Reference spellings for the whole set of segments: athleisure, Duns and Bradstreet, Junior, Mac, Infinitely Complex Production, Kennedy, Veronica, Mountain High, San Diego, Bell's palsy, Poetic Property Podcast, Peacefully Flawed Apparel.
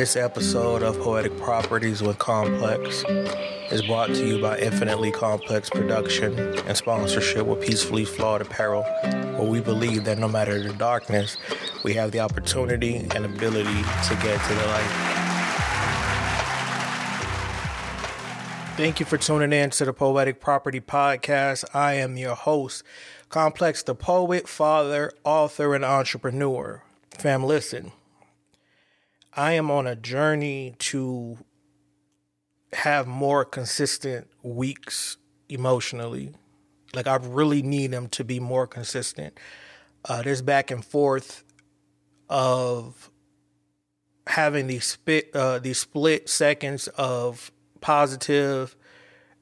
This episode of Poetic Properties with Complex is brought to you by Infinitely Complex Production and sponsorship with Peacefully Flawed Apparel, where we believe that no matter the darkness, we have the opportunity and ability to get to the light. Thank you for tuning in to the Poetic Property Podcast. I am your host, Complex the poet, father, author, and entrepreneur. Fam, listen. I am on a journey to have more consistent weeks emotionally. Like, I really need them to be more consistent. This back and forth of having these split seconds of positive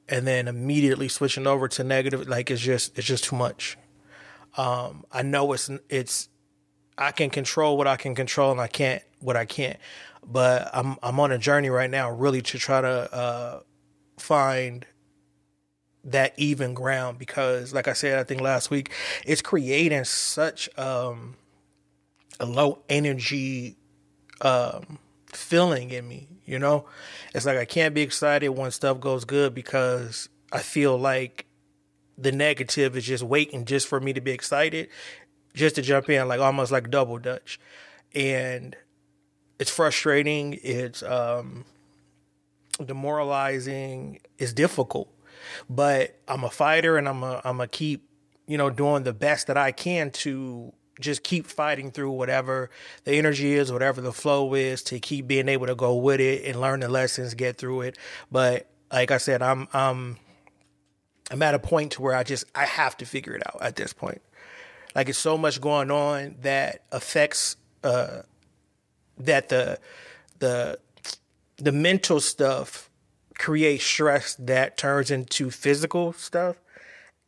and then immediately switching over to negative, like, it's just too much. I know it's I can control what I can control and I can't what I can't, but I'm on a journey right now really to try to find that even ground, because like I said, I think last week, it's creating such a low energy feeling in me, you know? It's like I can't be excited when stuff goes good because I feel like the negative is just waiting just for me to be excited, just to jump in, like almost like double Dutch. And it's frustrating. It's demoralizing. It's difficult, but I'm a fighter, and I'm a keep, you know, doing the best that I can to just keep fighting through whatever the energy is, whatever the flow is, to keep being able to go with it and learn the lessons, get through it. But like I said, I'm at a point to where I have to figure it out at this point. Like, it's so much going on that affects that the mental stuff creates stress that turns into physical stuff,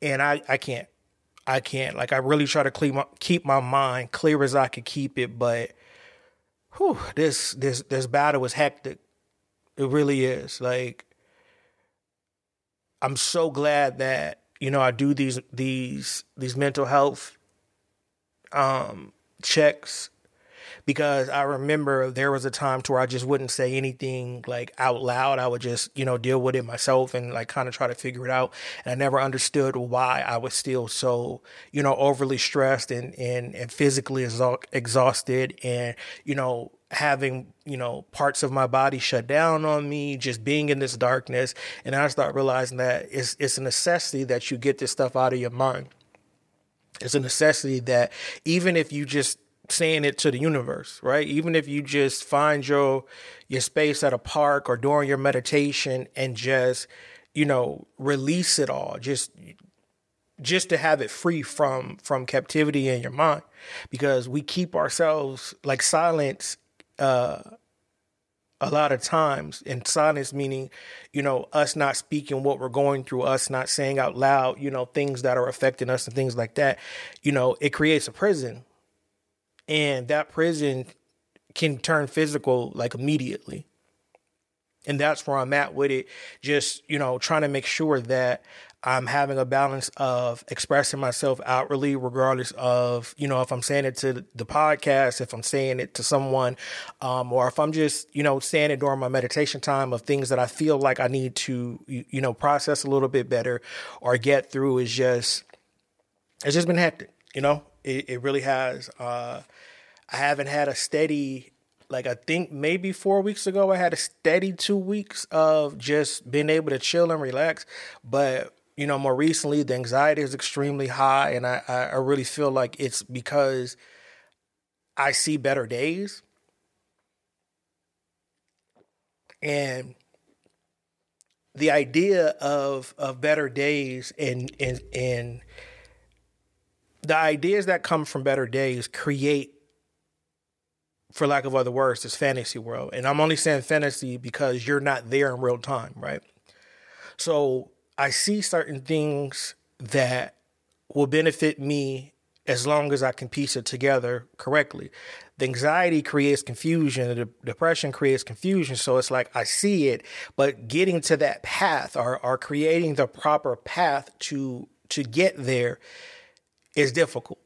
and I can't. Like, I really try to keep my mind clear as I could keep it, but this battle is hectic. It really is. Like, I'm so glad that, you know, I do these mental health checks, because I remember there was a time to where I just wouldn't say anything like out loud. I would just, you know, deal with it myself and like kind of try to figure it out. And I never understood why I was still so, you know, overly stressed and physically exhausted and, you know, having, you know, parts of my body shut down on me, just being in this darkness. And I start realizing that it's a necessity that you get this stuff out of your mind. It's a necessity that even if you just saying it to the universe, right? Even if you just find your space at a park or during your meditation and just, you know, release it all, just to have it free from captivity in your mind, because we keep ourselves like silence a lot of times, and silence meaning, you know, us not speaking what we're going through, us not saying out loud, you know, things that are affecting us and things like that. You know, it creates a prison. And that prison can turn physical like immediately. And that's where I'm at with it. Just, you know, trying to make sure that I'm having a balance of expressing myself outwardly, regardless of, you know, if I'm saying it to the podcast, if I'm saying it to someone, or if I'm just, you know, saying it during my meditation time of things that I feel like I need to, you know, process a little bit better or get through. It's just been hectic, you know? It really has. I haven't had a steady, like, I think maybe 4 weeks ago, I had a steady 2 weeks of just being able to chill and relax. But, you know, more recently, the anxiety is extremely high. And I really feel like it's because I see better days. And the idea of better days and the ideas that come from better days create, for lack of other words, this fantasy world. And I'm only saying fantasy because you're not there in real time, right? So I see certain things that will benefit me as long as I can piece it together correctly. The anxiety creates confusion. The depression creates confusion. So it's like I see it, but getting to that path or creating the proper path to get there is difficult,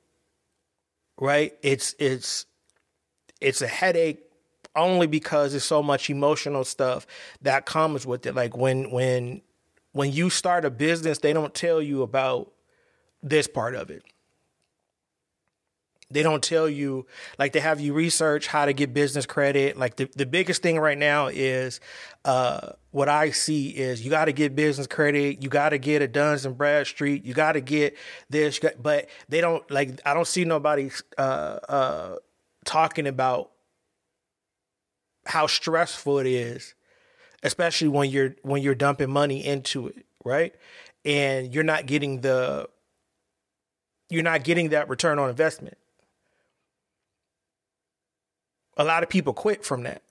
right? It's a headache only because there's so much emotional stuff that comes with it. Like when you start a business, they don't tell you about this part of it. They don't tell you, like, they have you research how to get business credit. Like the biggest thing right now is what I see is you got to get business credit. You got to get a Duns and Bradstreet. You got to get this. But they don't, like, I don't see nobody talking about how stressful it is, especially when you're dumping money into it, right? And you're not getting that return on investment. A lot of people quit from that.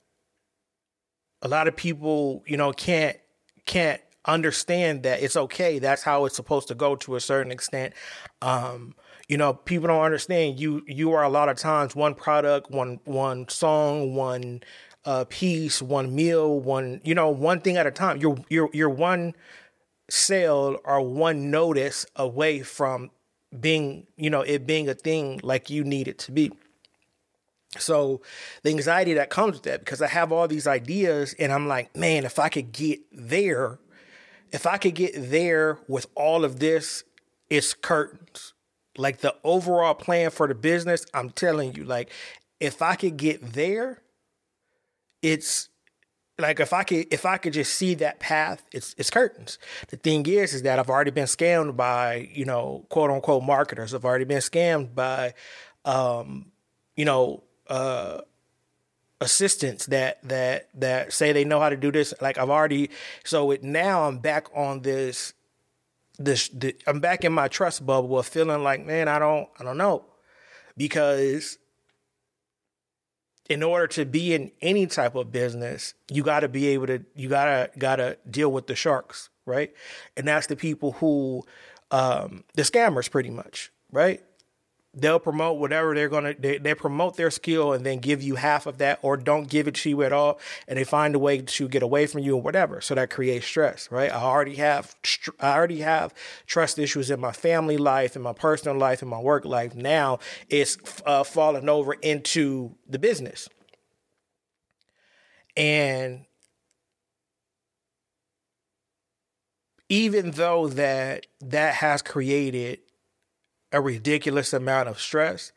A lot of people, can't understand that it's okay. That's how it's supposed to go to a certain extent. People don't understand you are a lot of times one product, one song, one piece, one meal, one thing at a time. You're one sale or one notice away from being, it being a thing like you need it to be. So the anxiety that comes with that, because I have all these ideas and I'm like, man, if I could get there with all of this, it's curtains. Like the overall plan for the business, I'm telling you, like, if I could get there, it's like, if I could just see that path, it's curtains. The thing is that I've already been scammed by, quote unquote marketers. I've already been scammed by, assistants that say they know how to do this. Like now I'm back on this, I'm back in my trust bubble of feeling like, man, I don't know, because in order to be in any type of business, you got to be able to, you gotta deal with the sharks, right? And that's the people who, the scammers pretty much, right? They'll promote whatever they promote their skill and then give you half of that or don't give it to you at all. And they find a way to get away from you or whatever. So that creates stress, right? I already have trust issues in my family life, in my personal life, in my work life. Now it's falling over into the business. And even though that has created a ridiculous amount of stress,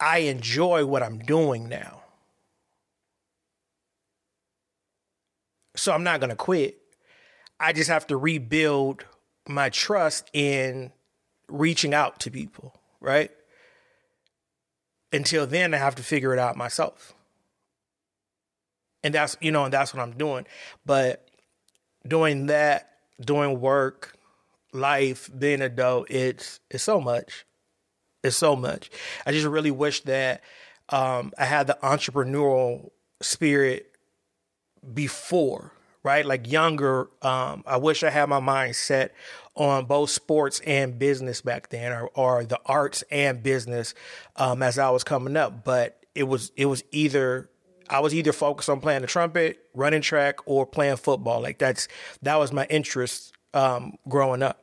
I enjoy what I'm doing now. So I'm not going to quit. I just have to rebuild my trust in reaching out to people, right? Until then, I have to figure it out myself. And that's, that's what I'm doing. But doing that, doing work, life, being an adult, it's so much. It's so much. I just really wish that I had the entrepreneurial spirit before, right? Like younger, I wish I had my mind set on both sports and business back then, or the arts and business as I was coming up. But I was either focused on playing the trumpet, running track, or playing football. Like that was my interest growing up.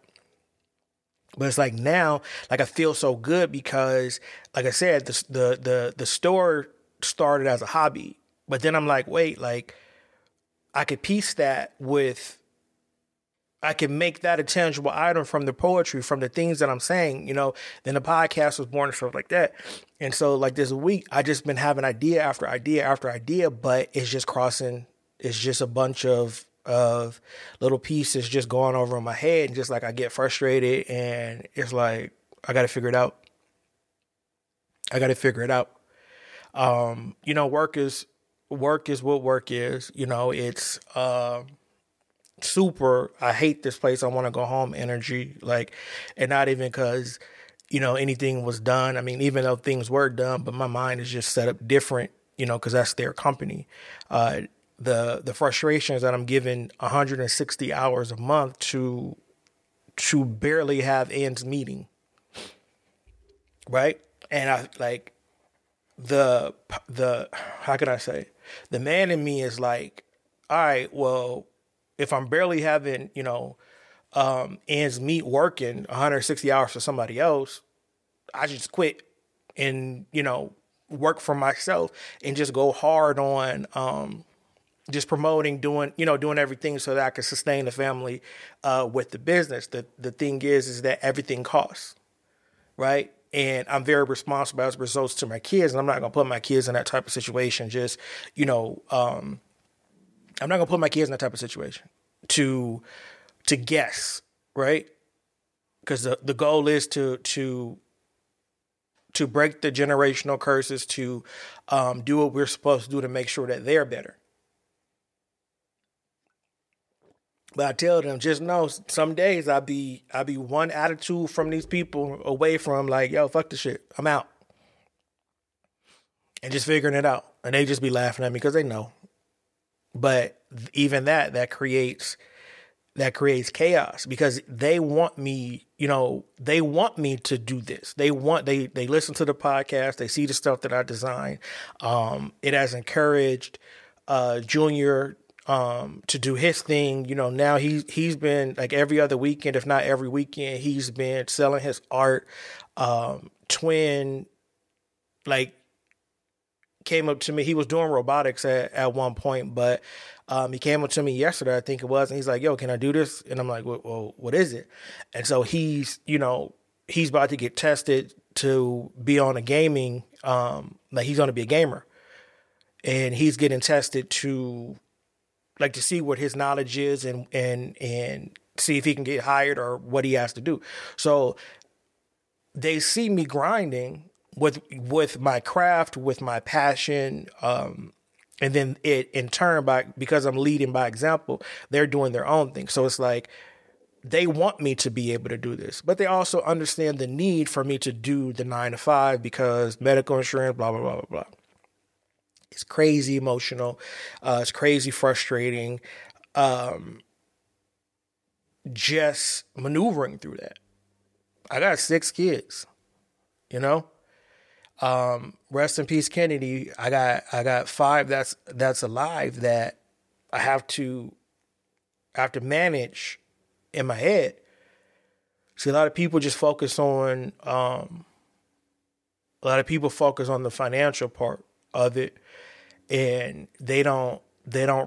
But it's like now, like I feel so good because, like I said, the store started as a hobby, but then I'm like, wait, like I could piece that with, I could make that a tangible item from the poetry, from the things that I'm saying, then the podcast was born and stuff like that. And so like this week, I just been having idea after idea after idea, but it's just a bunch of little pieces just going over in my head, and just like I get frustrated and it's like I gotta figure it out. Work is what work is. It's super I hate this place, I want to go home energy, like, and not even because anything was done. I mean, even though things were done, but my mind is just set up different, because that's their company. The frustrations that I'm given 160 hours a month to barely have ends meeting, right? And I like the how can I say, the man in me is like, all right, well, if I'm barely having ends meet working 160 hours for somebody else, I just quit and work for myself and just go hard on just promoting, doing everything so that I can sustain the family with the business. The thing is that everything costs, right? And I'm very responsible as it results to my kids. And I'm not going to put my kids in that type of situation. I'm not going to put my kids in that type of situation to guess, right? Because the goal is to break the generational curses, to do what we're supposed to do to make sure that they're better. But I tell them, just know some days I'll be one attitude from these people away from like, yo, fuck this shit. I'm out. And just figuring it out. And they just be laughing at me because they know. But even that creates chaos because they want me, they want me to do this. They listen to the podcast. They see the stuff that I design. It has encouraged Junior to do his thing. Now he's been like every other weekend, if not every weekend, he's been selling his art. Twin like came up to me. He was doing robotics at one point, but he came up to me yesterday, I think it was, and he's like, yo, can I do this? And I'm like, well, what is it? And so he's about to get tested to be on a gaming, like he's going to be a gamer, and he's getting tested to see what his knowledge is and see if he can get hired or what he has to do. So they see me grinding with my craft, with my passion, and then it in turn because I'm leading by example, they're doing their own thing. So it's like they want me to be able to do this, but they also understand the need for me to do the 9-to-5 because medical insurance, blah blah blah blah blah. It's crazy emotional. It's crazy frustrating. Just maneuvering through that. I got 6 kids, rest in peace, Kennedy. I got 5 that's alive that I have to manage in my head. See, a lot of people just focus on, the financial part of it. And they don't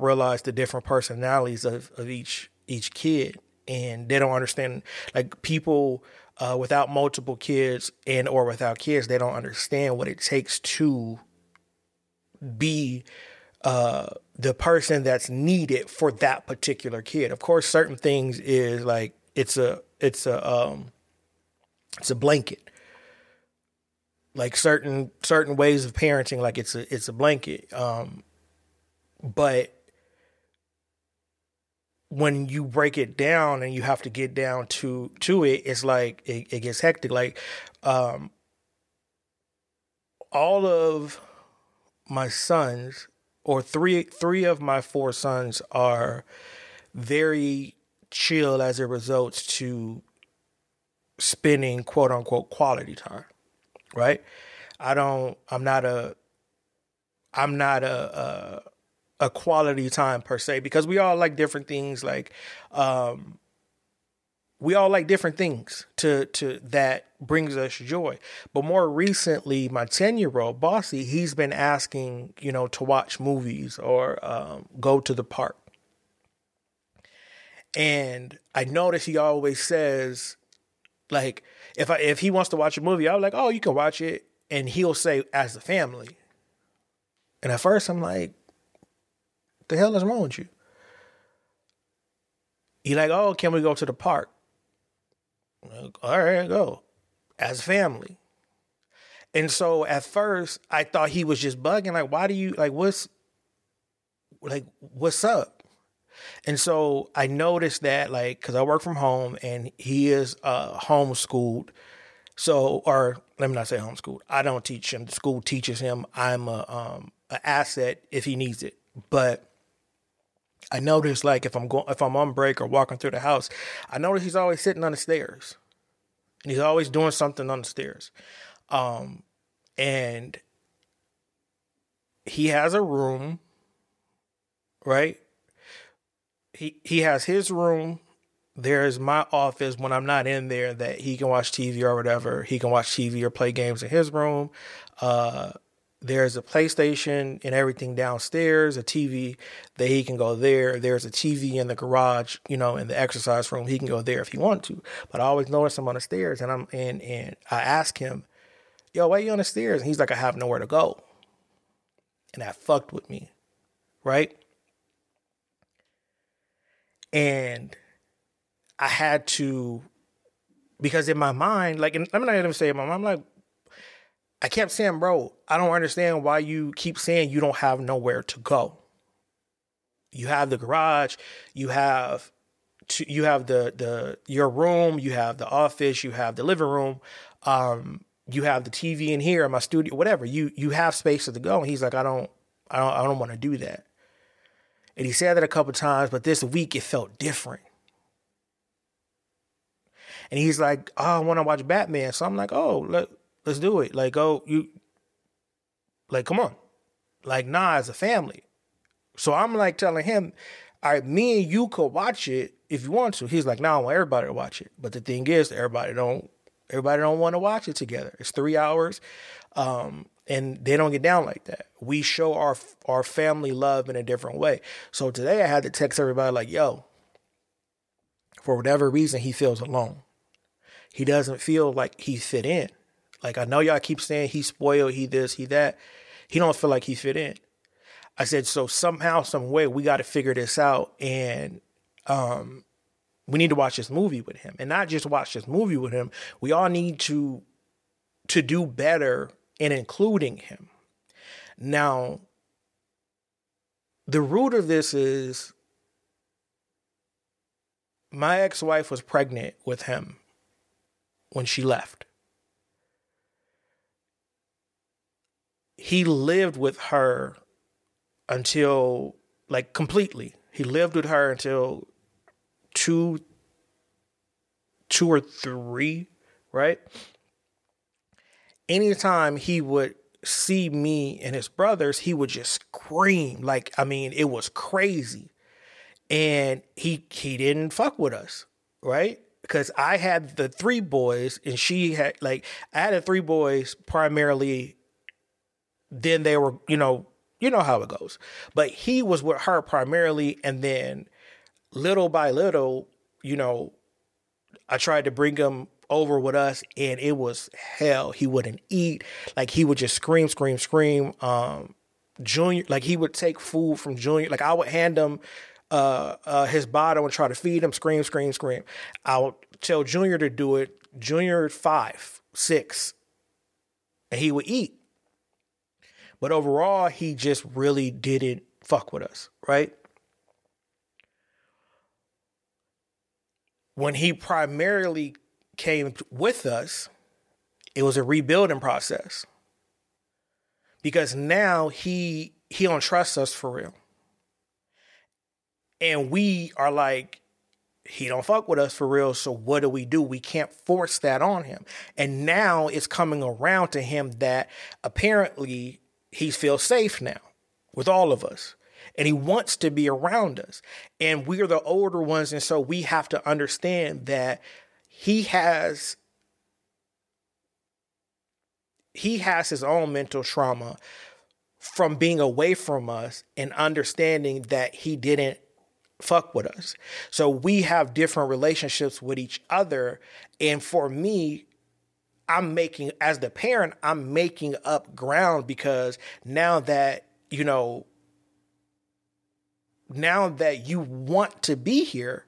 realize the different personalities of each kid, and they don't understand like people without multiple kids and or without kids, they don't understand what it takes to be the person that's needed for that particular kid. Of course, certain things is like it's a blanket. Like certain ways of parenting, like it's a blanket. But when you break it down and you have to get down to it, it's like it gets hectic. Like all of my sons, or three of my 4 sons, are very chill as it results to spending quote unquote quality time. Right. I'm not a quality time per se, because we all like different things. Like, we all like different things to that brings us joy. But more recently, my 10-year-old Bossy, he's been asking, to watch movies or, go to the park. And I notice he always says, like, if he wants to watch a movie, I'm like, oh, you can watch it. And he'll say, as a family. And at first I'm like, the hell is wrong with you? He's like, oh, can we go to the park? I'm like, all right, go. As a family. And so at first I thought he was just bugging. Like, why do you, like, what's up? And so I noticed that, like, because I work from home and he is homeschooled. So, or let me not say homeschooled. I don't teach him. The school teaches him. I'm an asset if he needs it. But I noticed, like, if I'm on break or walking through the house, I notice he's always sitting on the stairs, and he's always doing something on the stairs. And he has a room, right? He has his room. There's my office when I'm not in there that he can watch TV or whatever. He can watch TV or play games in his room. There's a PlayStation and everything downstairs, a TV that he can go there. There's a TV in the garage, you know, in the exercise room. He can go there if he wants to. But I always notice him on the stairs, and I ask him, yo, why are you on the stairs? And he's like, I have nowhere to go. And that fucked with me, right? And I had to, because in my mind, like, and I'm not even saying my mom, I'm like, I kept saying, bro, I don't understand why you keep saying you don't have nowhere to go. You have the garage, you have your room, you have the office, you have the living room, you have the TV in here, in my studio, whatever. You have spaces to go. And he's like, I don't want to do that. And he said that a couple of times, but this week it felt different. And he's like, oh, I want to watch Batman. So I'm like, oh, let's do it. Like, oh, you, like, come on. Like, nah, as a family. So I'm like telling him, all right, me and you could watch it if you want to. He's like, nah, I want everybody to watch it. But the thing is, everybody don't want to watch it together. It's 3 hours. And they don't get down like that. We show our family love in a different way. So today I had to text everybody like, yo, for whatever reason, he feels alone. He doesn't feel like he fit in. Like, I know y'all keep saying he spoiled, he this, he that. He don't feel like he fit in. I said, so somehow, some way, we got to figure this out. And we need to watch this movie with him. And not just watch this movie with him. We all need to do better in including him. Now, the root of this is my ex-wife was pregnant with him when she left. He lived with her until, like, completely. He lived with her until two or three, right? Anytime he would see me and his brothers, he would just scream. Like, I mean, it was crazy. And he didn't fuck with us, right? Because I had the three boys, and she had, like, I had the three boys primarily. Then they were, you know how it goes. But he was with her primarily. And then little by little, you know, I tried to bring him over with us, and it was hell. He wouldn't eat. Like, he would just scream, scream, scream. Junior, like, he would take food from Junior. Like, I would hand him his bottle and try to feed him, scream, scream, scream. I would tell Junior to do it. Junior 5, 6, and he would eat. But overall, he just really didn't fuck with us, right? When he primarily came with us, it was a rebuilding process. Because now he don't trust us for real. And we are like, he don't fuck with us for real, so what do? We can't force that on him. And now it's coming around to him that apparently he feels safe now with all of us, and he wants to be around us, and we're the older ones. And so we have to understand that he has his own mental trauma from being away from us and understanding that he didn't fuck with us. So we have different relationships with each other. And for me, as the parent, I'm making up ground, because now that, you know, now that you want to be here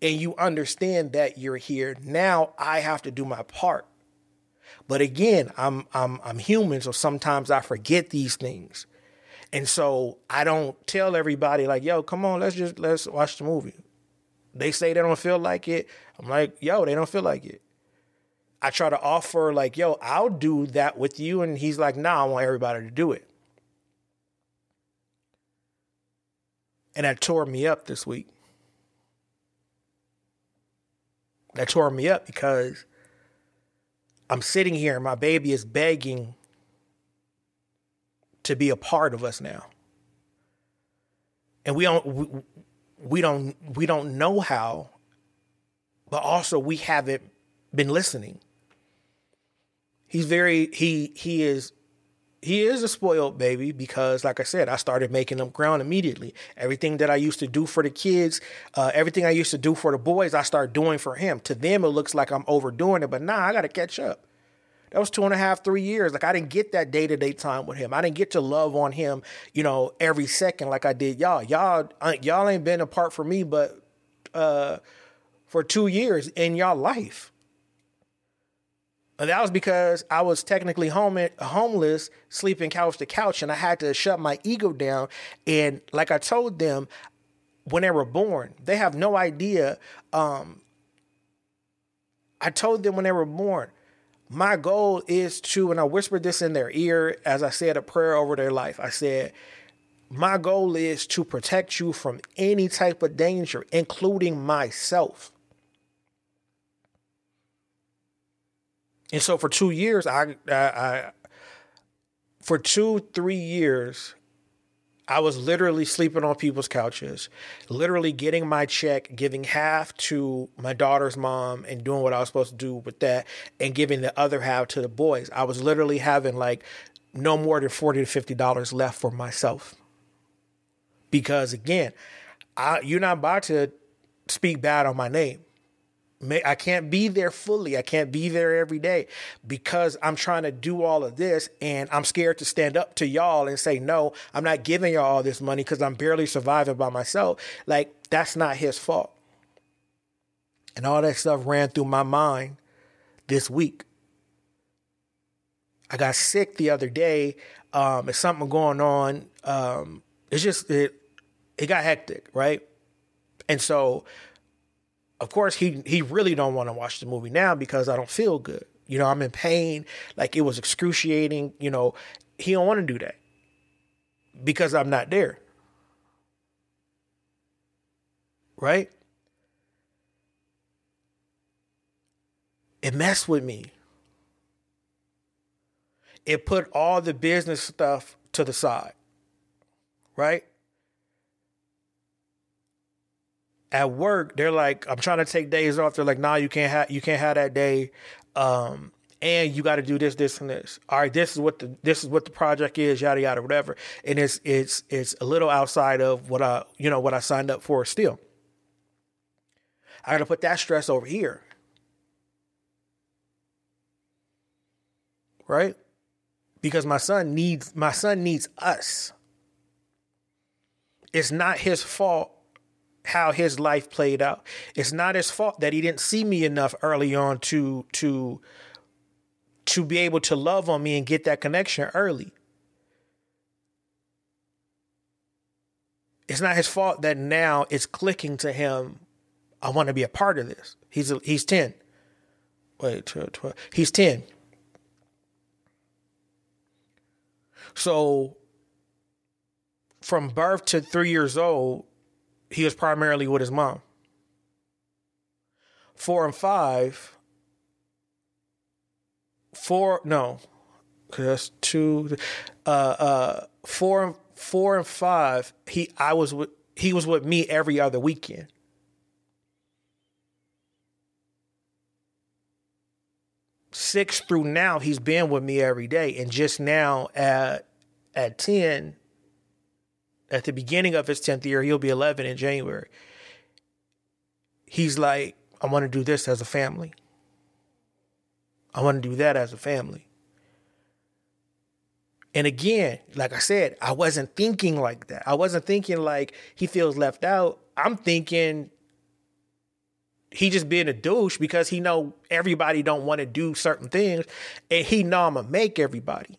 and you understand that you're here, now I have to do my part. But again, I'm human. So sometimes I forget these things. And so I don't tell everybody like, yo, come on, let's watch the movie. They say they don't feel like it. I'm like, yo, they don't feel like it. I try to offer like, yo, I'll do that with you. And he's like, nah, I want everybody to do it. And that tore me up this week. That tore me up because I'm sitting here and my baby is begging to be a part of us now. And we don't know how, but also we haven't been listening. He's very, he is he is a spoiled baby because, like I said, I started making up ground immediately. Everything that I used to do for the kids, everything I used to do for the boys, I start doing for him. To them, it looks like I'm overdoing it, but nah, I got to catch up. That was 2.5, 3 years. Like, I didn't get that day-to-day time with him. I didn't get to love on him, you know, every second like I did y'all. Y'all ain't been apart from me, but for 2 years in y'all life. And that was because I was technically homeless, sleeping couch to couch, and I had to shut my ego down. And like I told them, when they were born, they have no idea. I told them when they were born, my goal is to, and I whispered this in their ear as I said a prayer over their life. I said, my goal is to protect you from any type of danger, including myself. And so for 2 years, for 2-3 years, I was literally sleeping on people's couches, literally getting my check, giving half to my daughter's mom and doing what I was supposed to do with that and giving the other half to the boys. I was literally having like no more than $40 to $50 left for myself. Because again, you're not about to speak bad on my name. I can't be there fully. I can't be there every day because I'm trying to do all of this and I'm scared to stand up to y'all and say, no, I'm not giving y'all all this money because I'm barely surviving by myself. Like, that's not his fault. And all that stuff ran through my mind this week. I got sick the other day. It's something going on. It got hectic, right? And so, of course, he really don't want to watch the movie now because I don't feel good. You know, I'm in pain. Like, it was excruciating. You know, he don't want to do that because I'm not there. Right? It messed with me. It put all the business stuff to the side. Right? At work, they're like, I'm trying to take days off. They're like, nah, you can't have that day. And you got to do this, this, and this. All right, this is what the project is, yada, yada, whatever. And it's a little outside of what I signed up for still. I got to put that stress over here. Right? Because my son needs us. It's not his fault how his life played out. It's not his fault that he didn't see me enough early on to be able to love on me and get that connection early. It's not his fault that now it's clicking to him. I want to be a part of this. He's 10. Wait, 12. He's 10. So from birth to 3 years old, he was primarily with his mom. 4 and 5. 4 and 5. He was with me every other weekend. Six through now, he's been with me every day. And just now at 10. At the beginning of his 10th year, he'll be 11 in January. He's like, I want to do this as a family. I want to do that as a family. And again, like I said, I wasn't thinking like that. I wasn't thinking like he feels left out. I'm thinking he just being a douche because he know everybody don't want to do certain things. And he know I'm going to make everybody.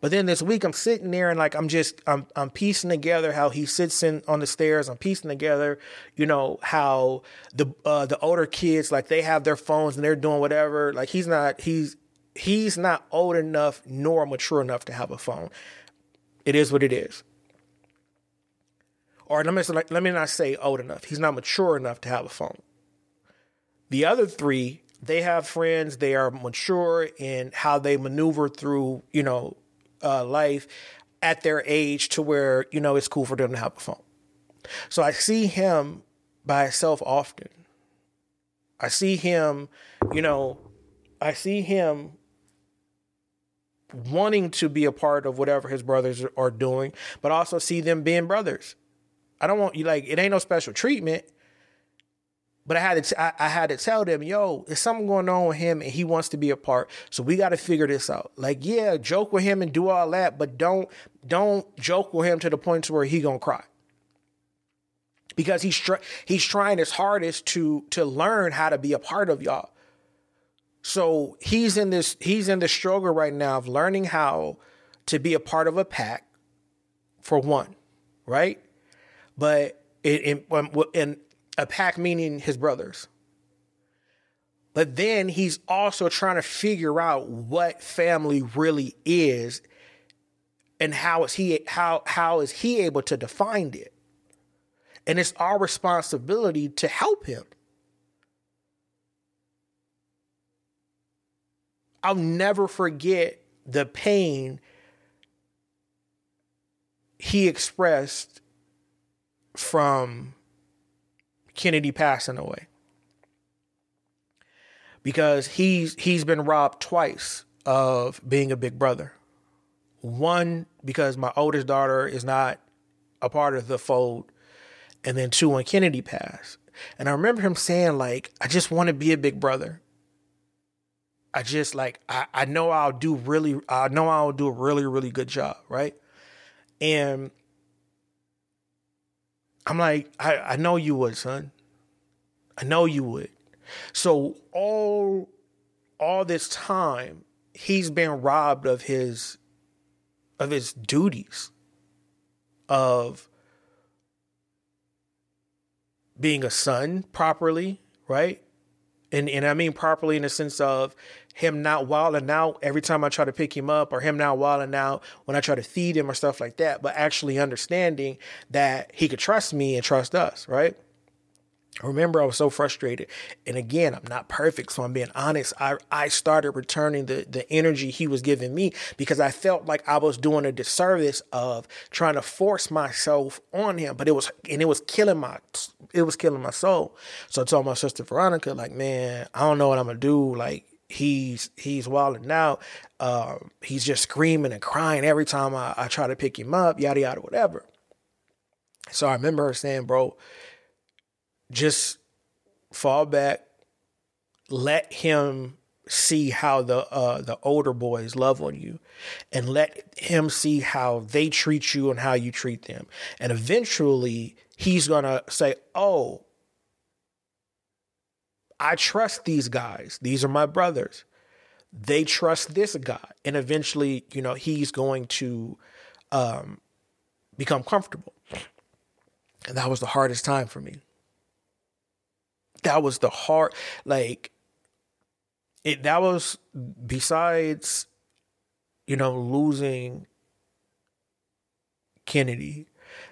But then this week I'm sitting there and like I'm piecing together how he sits in on the stairs. I'm piecing together, you know, how the older kids, like, they have their phones and they're doing whatever. Like, he's not old enough nor mature enough to have a phone. It is what it is. Or let me not say old enough. He's not mature enough to have a phone. The other three, they have friends. They are mature in how they maneuver through, you know, life at their age to where, you know, it's cool for them to have a phone. So I see him by himself often. I see him, wanting to be a part of whatever his brothers are doing, but also see them being brothers. I don't want you, like, it ain't no special treatment, but I had to tell them, yo, there's something going on with him and he wants to be a part. So we got to figure this out. Like, yeah, joke with him and do all that, but don't joke with him to the point where he gonna cry. Because he's trying his hardest to learn how to be a part of y'all. So he's in this struggle right now of learning how to be a part of a pack, for one, right? But in a pack meaning his brothers. But then he's also trying to figure out what family really is, and how is he able to define it? And it's our responsibility to help him. I'll never forget the pain he expressed from Kennedy passing away, because he's been robbed twice of being a big brother. One, because my oldest daughter is not a part of the fold. And then two, when Kennedy passed. And I remember him saying, like, I just want to be a big brother. I just, like, I know I'll do a really, really good job, right? And I'm like, I know you would, son. I know you would. So all this time, he's been robbed of his duties, of being a son properly, right? And I mean properly in the sense of him not wilding out every time I try to pick him up, or him not wilding out when I try to feed him or stuff like that, but actually understanding that he could trust me and trust us, right? I remember I was so frustrated. And again, I'm not perfect, so I'm being honest. I started returning the energy he was giving me, because I felt like I was doing a disservice of trying to force myself on him. But it was killing my soul. So I told my sister Veronica, like, man, I don't know what I'm gonna do. Like, he's wilding out. He's just screaming and crying every time I try to pick him up, yada yada, whatever. So I remember her saying, bro, just fall back, let him see how the older boys love on you, and let him see how they treat you and how you treat them. And eventually he's going to say, oh, I trust these guys. These are my brothers. They trust this guy. And eventually, you know, he's going to become comfortable. And that was the hardest time for me. That was the hard, like, it. That was, besides, you know, losing Kennedy,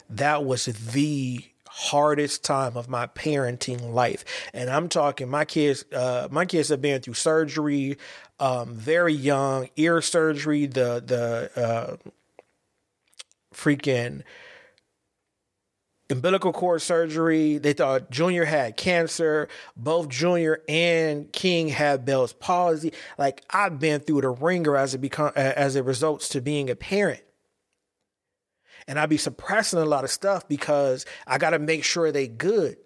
that was the hardest time of my parenting life. And I'm talking, my kids have been through surgery, very young, ear surgery, the freaking umbilical cord surgery. They thought Junior had cancer. Both Junior and King had Bell's palsy. Like, I've been through the ringer as it results to being a parent. And I be suppressing a lot of stuff because I got to make sure they good.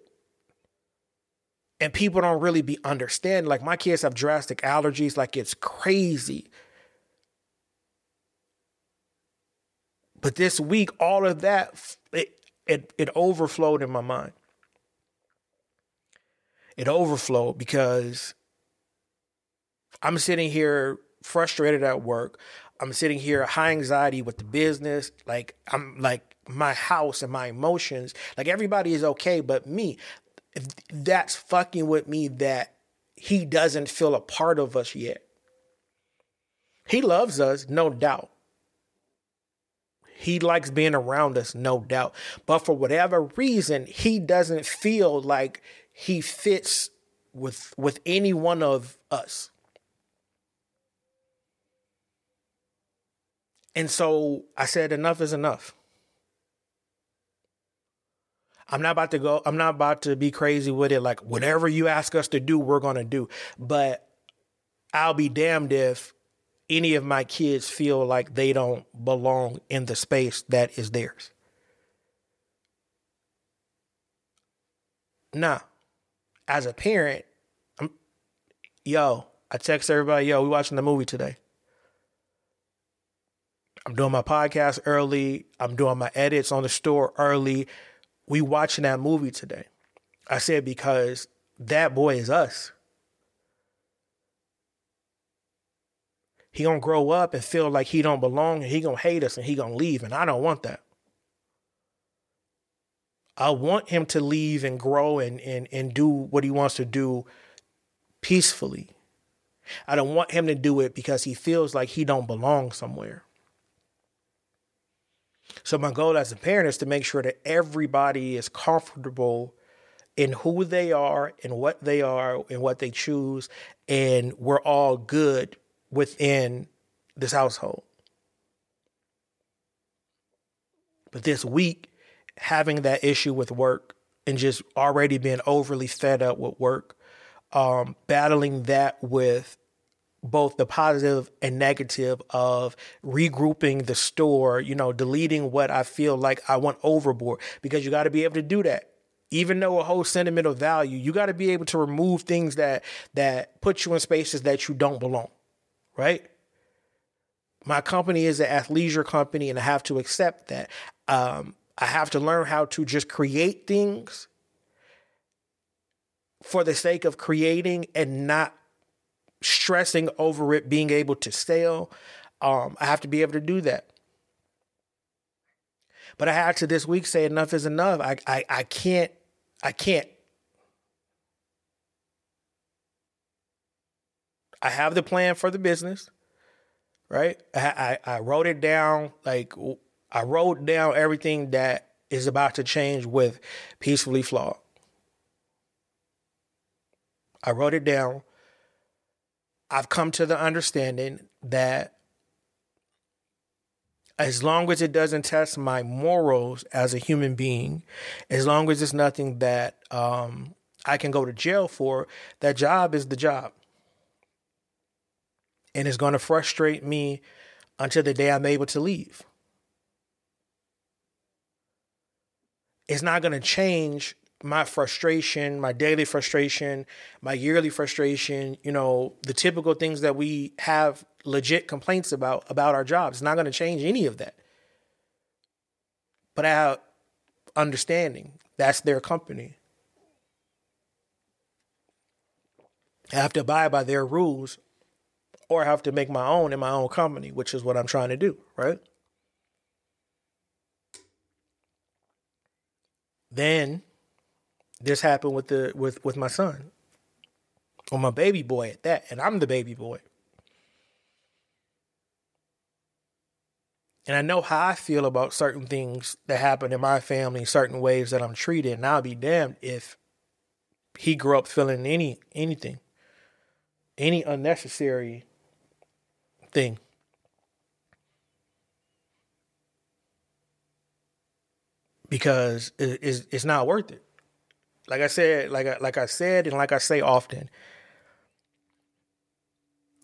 And people don't really be understanding. Like, my kids have drastic allergies. Like, it's crazy. But this week, all of that, it overflowed in my mind. It overflowed because I'm sitting here frustrated at work. I'm sitting here high anxiety with the business. Like, I'm like, my house and my emotions, like, everybody is okay but me. That's fucking with me that he doesn't feel a part of us yet. He loves us, no doubt. He likes being around us, no doubt. But for whatever reason, he doesn't feel like he fits with any one of us. And so I said, enough is enough. I'm not about to be crazy with it. Like, whatever you ask us to do, we're going to do. But I'll be damned if any of my kids feel like they don't belong in the space that is theirs. Nah. As a parent, I text everybody, we watching the movie today. I'm doing my podcast early. I'm doing my edits on the store early. We watching that movie today. I said, because that boy is us. He gonna grow up and feel like he don't belong, and he gonna hate us, and he gonna leave, and I don't want that. I want him to leave and grow and do what he wants to do peacefully. I don't want him to do it because he feels like he don't belong somewhere. So my goal as a parent is to make sure that everybody is comfortable in who they are and what they are and what they choose, and we're all good within this household. But this week, having that issue with work and just already being overly fed up with work, battling that with both the positive and negative of regrouping the store, deleting what I feel like I went overboard, because you got to be able to do that. Even though a whole sentimental value, you got to be able to remove things that put you in spaces that you don't belong, right? My company is an athleisure company, and I have to accept that. I have to learn how to just create things for the sake of creating and not stressing over it being able to sell. I have to be able to do that. But I had to this week say enough is enough. I can't. I have the plan for the business, right? I wrote it down. I wrote down everything that is about to change with Peacefully Flawed. I wrote it down. I've come to the understanding that as long as it doesn't test my morals as a human being, as long as it's nothing that I can go to jail for, that job is the job. And it's going to frustrate me until the day I'm able to leave. It's not going to change my frustration, my daily frustration, my yearly frustration, the typical things that we have legit complaints about our jobs. It's not going to change any of that. But I have understanding. That's their company. I have to abide by their rules, or I have to make my own in my own company, which is what I'm trying to do, right? Then this happened with my son, or my baby boy at that, and I'm the baby boy. And I know how I feel about certain things that happen in my family, certain ways that I'm treated, and I'll be damned if he grew up feeling anything, any unnecessary thing. Because it's not worth it. Like I said, and like I say often,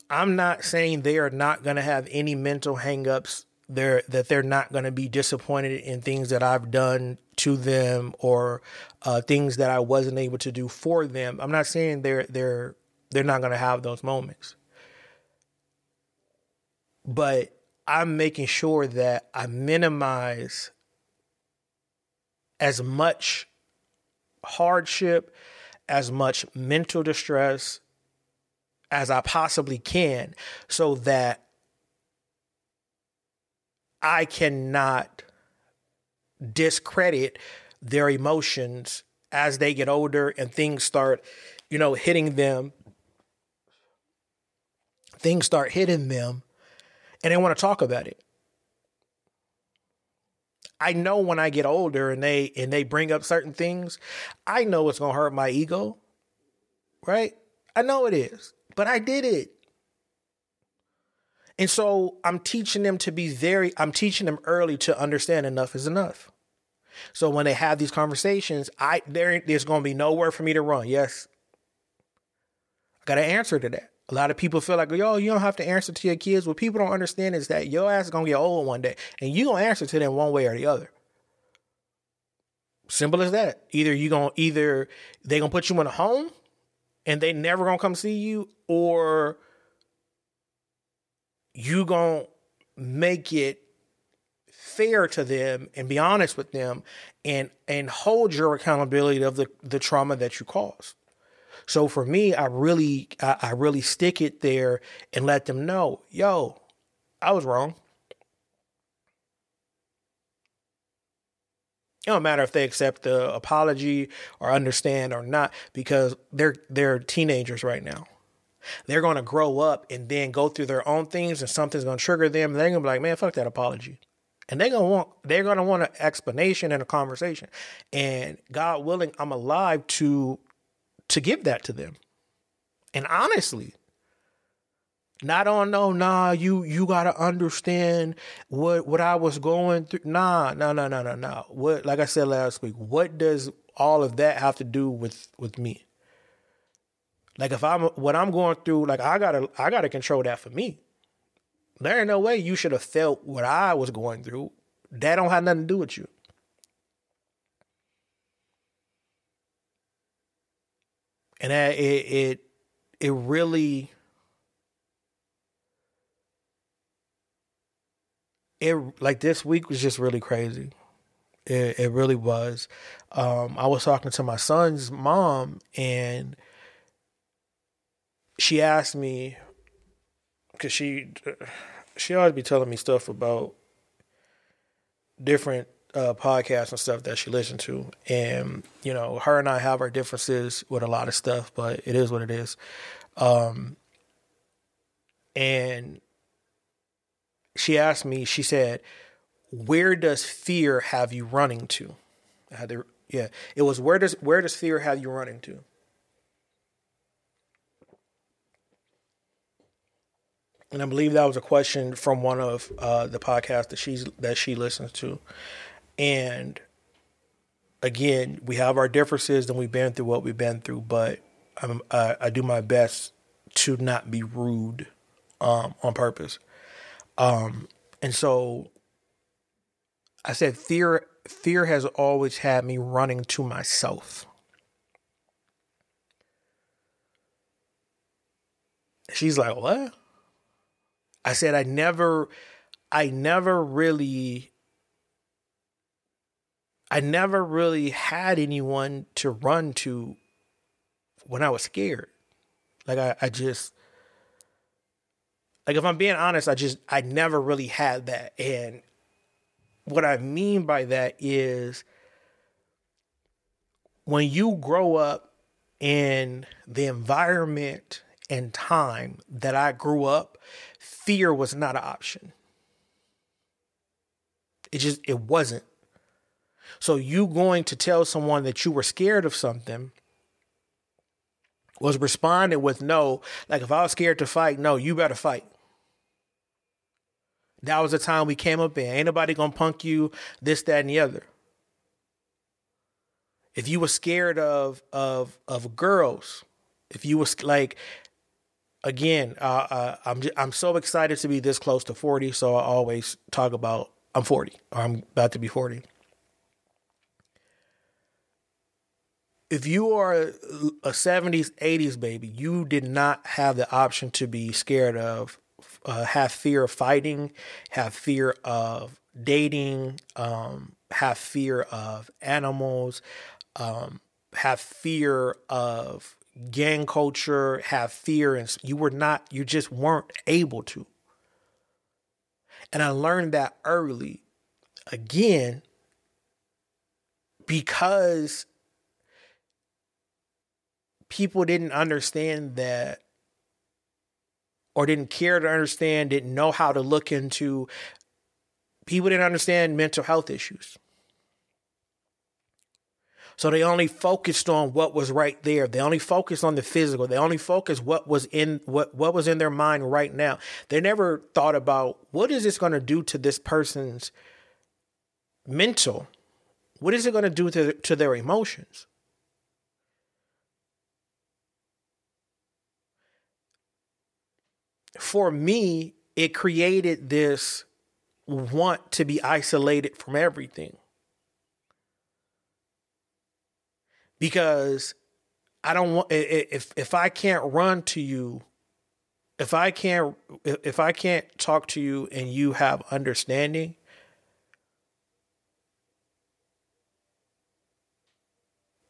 I'm not saying they are not going to have any mental hangups. That they're not going to be disappointed in things that I've done to them, or things that I wasn't able to do for them. I'm not saying they're not going to have those moments, but I'm making sure that I minimize as much hardship, as much mental distress as I possibly can, so that I cannot discredit their emotions as they get older and things start, hitting them. Things start hitting them and they want to talk about it. I know when I get older and they bring up certain things, I know it's going to hurt my ego, right? I know it is, but I did it. And so I'm teaching them early to understand enough is enough. So when they have these conversations, there's going to be nowhere for me to run. Yes. I got to answer to that. A lot of people feel like, yo, you don't have to answer to your kids. What people don't understand is that your ass is going to get old one day, and you're going to answer to them one way or the other. Simple as that. Either they're going to put you in a home and they never going to come see you, or you going to make it fair to them and be honest with them and hold your accountability of the trauma that you caused. So for me, I really stick it there and let them know, yo, I was wrong. It don't matter if they accept the apology or understand or not, because they're teenagers right now. They're going to grow up and then go through their own things, and something's going to trigger them. And they're going to be like, man, fuck that apology. And they're going to want an explanation and a conversation. And God willing, I'm alive to give that to them. And honestly, not on no, nah, you got to understand what I was going through. Nah. What, like I said last week, what does all of that have to do with me? Like, if what I'm going through, like, I gotta control that for me. There ain't no way you should have felt what I was going through. That don't have nothing to do with you. And it really, like, this week was just really crazy. It really was. I was talking to my son's mom, and she asked me, because she always be telling me stuff about different podcasts and stuff that she listened to. And, you know, her and I have our differences with a lot of stuff, but it is what it is. And she asked me, she said, where does fear have you running to? Where does fear have you running to? And I believe that was a question from one of the podcasts that she listens to. And again, we have our differences, and we've been through what we've been through. But I do my best to not be rude on purpose. And so I said, fear has always had me running to myself. She's like, what? I said, I never really had anyone to run to when I was scared. Like, if I'm being honest, I never really had that. And what I mean by that is, when you grow up in the environment and time that I grew up, fear was not an option. It wasn't. So you going to tell someone that you were scared of something was responded with no. Like, if I was scared to fight, no, you better fight. That was the time we came up in. Ain't nobody gonna punk you, this, that, and the other. If you were scared of girls, if you was like, again, I'm so excited to be this close to 40. So I always talk about I'm 40, or I'm about to be 40. If you are a 70s, 80s baby, you did not have the option to be scared of, have fear of fighting, have fear of dating, have fear of animals, have fear of gang culture, have fear, and you just weren't able to. And I learned that early, again, because people didn't understand that, or didn't care to understand, didn't know how to look into. People didn't understand mental health issues. So they only focused on what was right there. They only focused on the physical. They only focused what was in their mind right now. They never thought about, what is this going to do to this person's mental? What is it going to do to their emotions? for me, it created this want to be isolated from everything. Because I don't want, if I can't run to you, if I can't talk to you and you have understanding,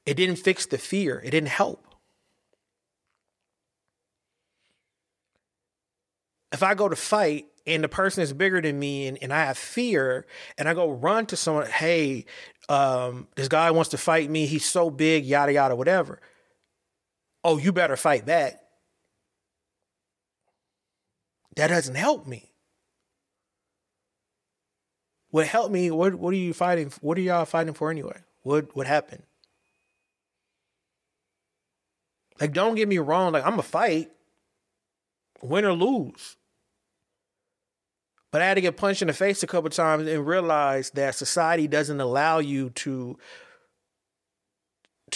it didn't fix the fear. It didn't help. If I go to fight and the person is bigger than me and I have fear and I go run to someone, hey, this guy wants to fight me. He's so big, yada, yada, whatever. Oh, you better fight back. That doesn't help me. What helped me? What are you fighting? What are y'all fighting for anyway? What happened? Like, don't get me wrong. Like, I'm a fight, win or lose. But I had to get punched in the face a couple of times and realize that society doesn't allow you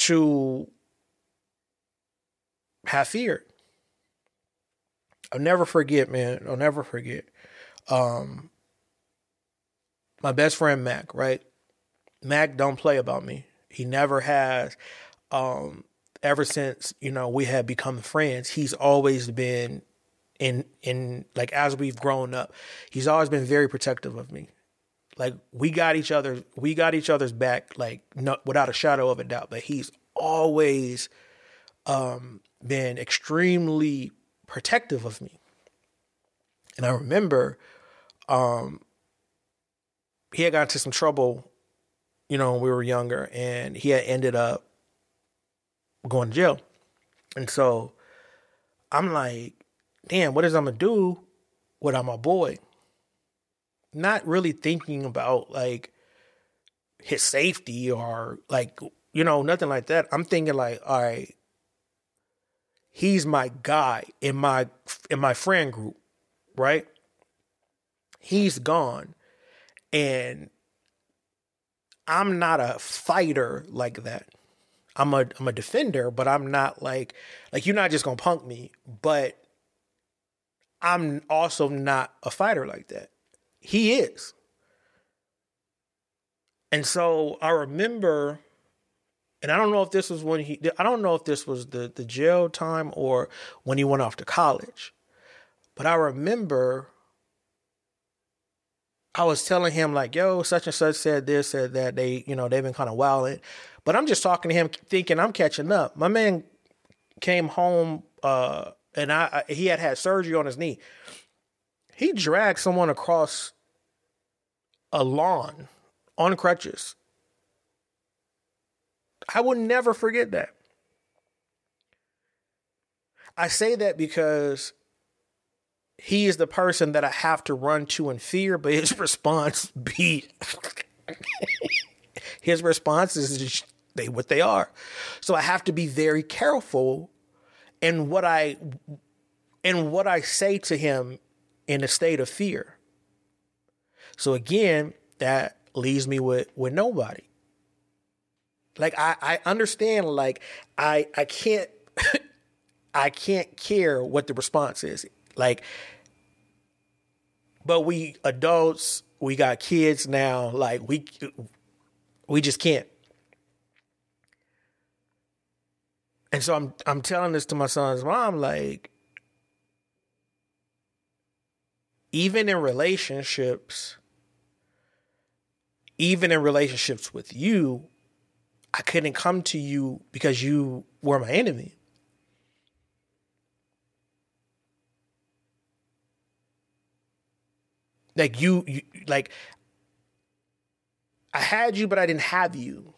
to have fear. I'll never forget, man. I'll never forget. My best friend, Mac, right? Mac don't play about me. He never has. Ever since, we have become friends, he's always been in like, as we've grown up, he's always been very protective of me. Like, we got each other's back, like, not without a shadow of a doubt, but he's always been extremely protective of me. And I remember he had got into some trouble, when we were younger, and he had ended up going to jail. And so I'm like, damn, what is I'm gonna do without my boy? Not really thinking about like his safety or like, nothing like that. I'm thinking like, all right, he's my guy in my friend group, right? He's gone. And I'm not a fighter like that. I'm a defender, but I'm not like you're not just gonna punk me, but I'm also not a fighter like that. He is. And so I remember, and I don't know if this was when the jail time or when he went off to college, but I remember I was telling him like, yo, such and such said this, said that, they've been kind of wilding, but I'm just talking to him thinking I'm catching up. My man came home, and he had surgery on his knee. He dragged someone across a lawn on crutches. I will never forget that. I say that because he is the person that I have to run to in fear, but his response his response is just what they are. So I have to be very careful and what I say to him in a state of fear. So again, that leaves me with nobody. Like I understand, like I can't I can't care what the response is. Like, but we adults, we got kids now, like we just can't. And so I'm telling this to my son's mom, like, even in relationships, with you, I couldn't come to you because you were my enemy. Like you like, I had you, but I didn't have you.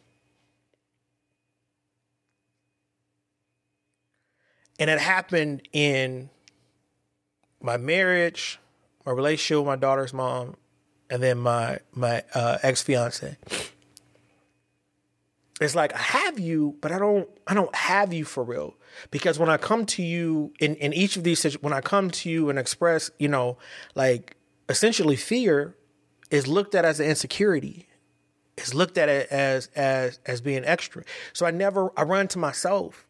And it happened in my marriage, my relationship with my daughter's mom, and then my ex-fiance. It's like, I have you, but I don't have you for real. Because when I come to you in each of these situations, when I come to you and express, like essentially fear is looked at as an insecurity. It's looked at as being extra. So I run to myself.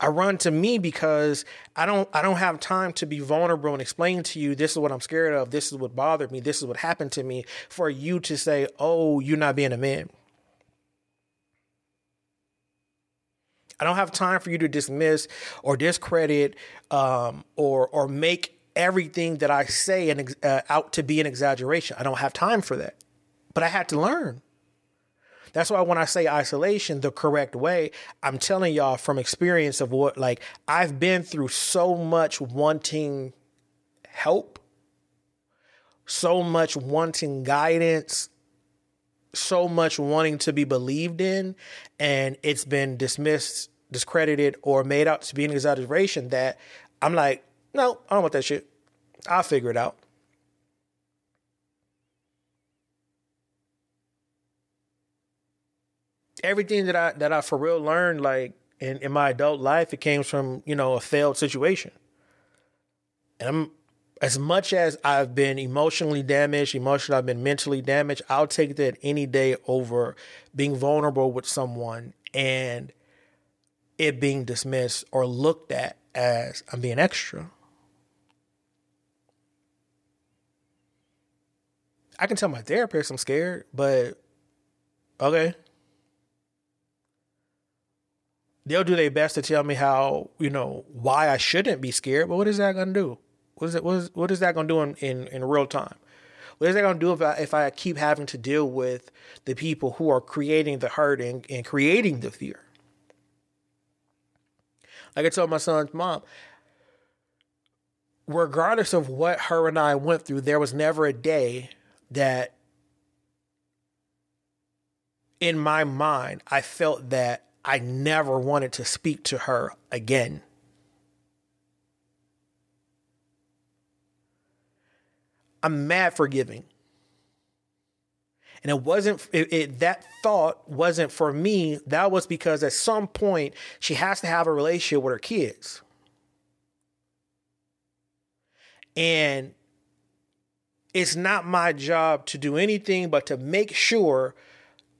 I run to me because I don't have time to be vulnerable and explain to you, this is what I'm scared of. This is what bothered me. This is what happened to me, for you to say, oh, you're not being a man. I don't have time for you to dismiss or discredit or make everything that I say out to be an exaggeration. I don't have time for that, but I had to learn. That's why when I say isolation the correct way, I'm telling y'all from experience of what, like, I've been through so much wanting help, so much wanting guidance, so much wanting to be believed in, and it's been dismissed, discredited, or made out to be an exaggeration that I'm like, no, I don't want that shit. I'll figure it out. Everything that I for real learned, like in my adult life, it came from, a failed situation. And as much as I've been I've been mentally damaged, I'll take that any day over being vulnerable with someone and it being dismissed or looked at as I'm being extra. I can tell my therapist I'm scared, but okay. They'll do their best to tell me how, why I shouldn't be scared. But what is that going to do? What is that going to do in real time? What is that going to do if I keep having to deal with the people who are creating the hurt and creating the fear? Like I told my son's mom, regardless of what her and I went through, there was never a day that in my mind I felt that I never wanted to speak to her again. I'm mad forgiving. And that thought wasn't for me. That was because at some point she has to have a relationship with her kids. And it's not my job to do anything but to make sure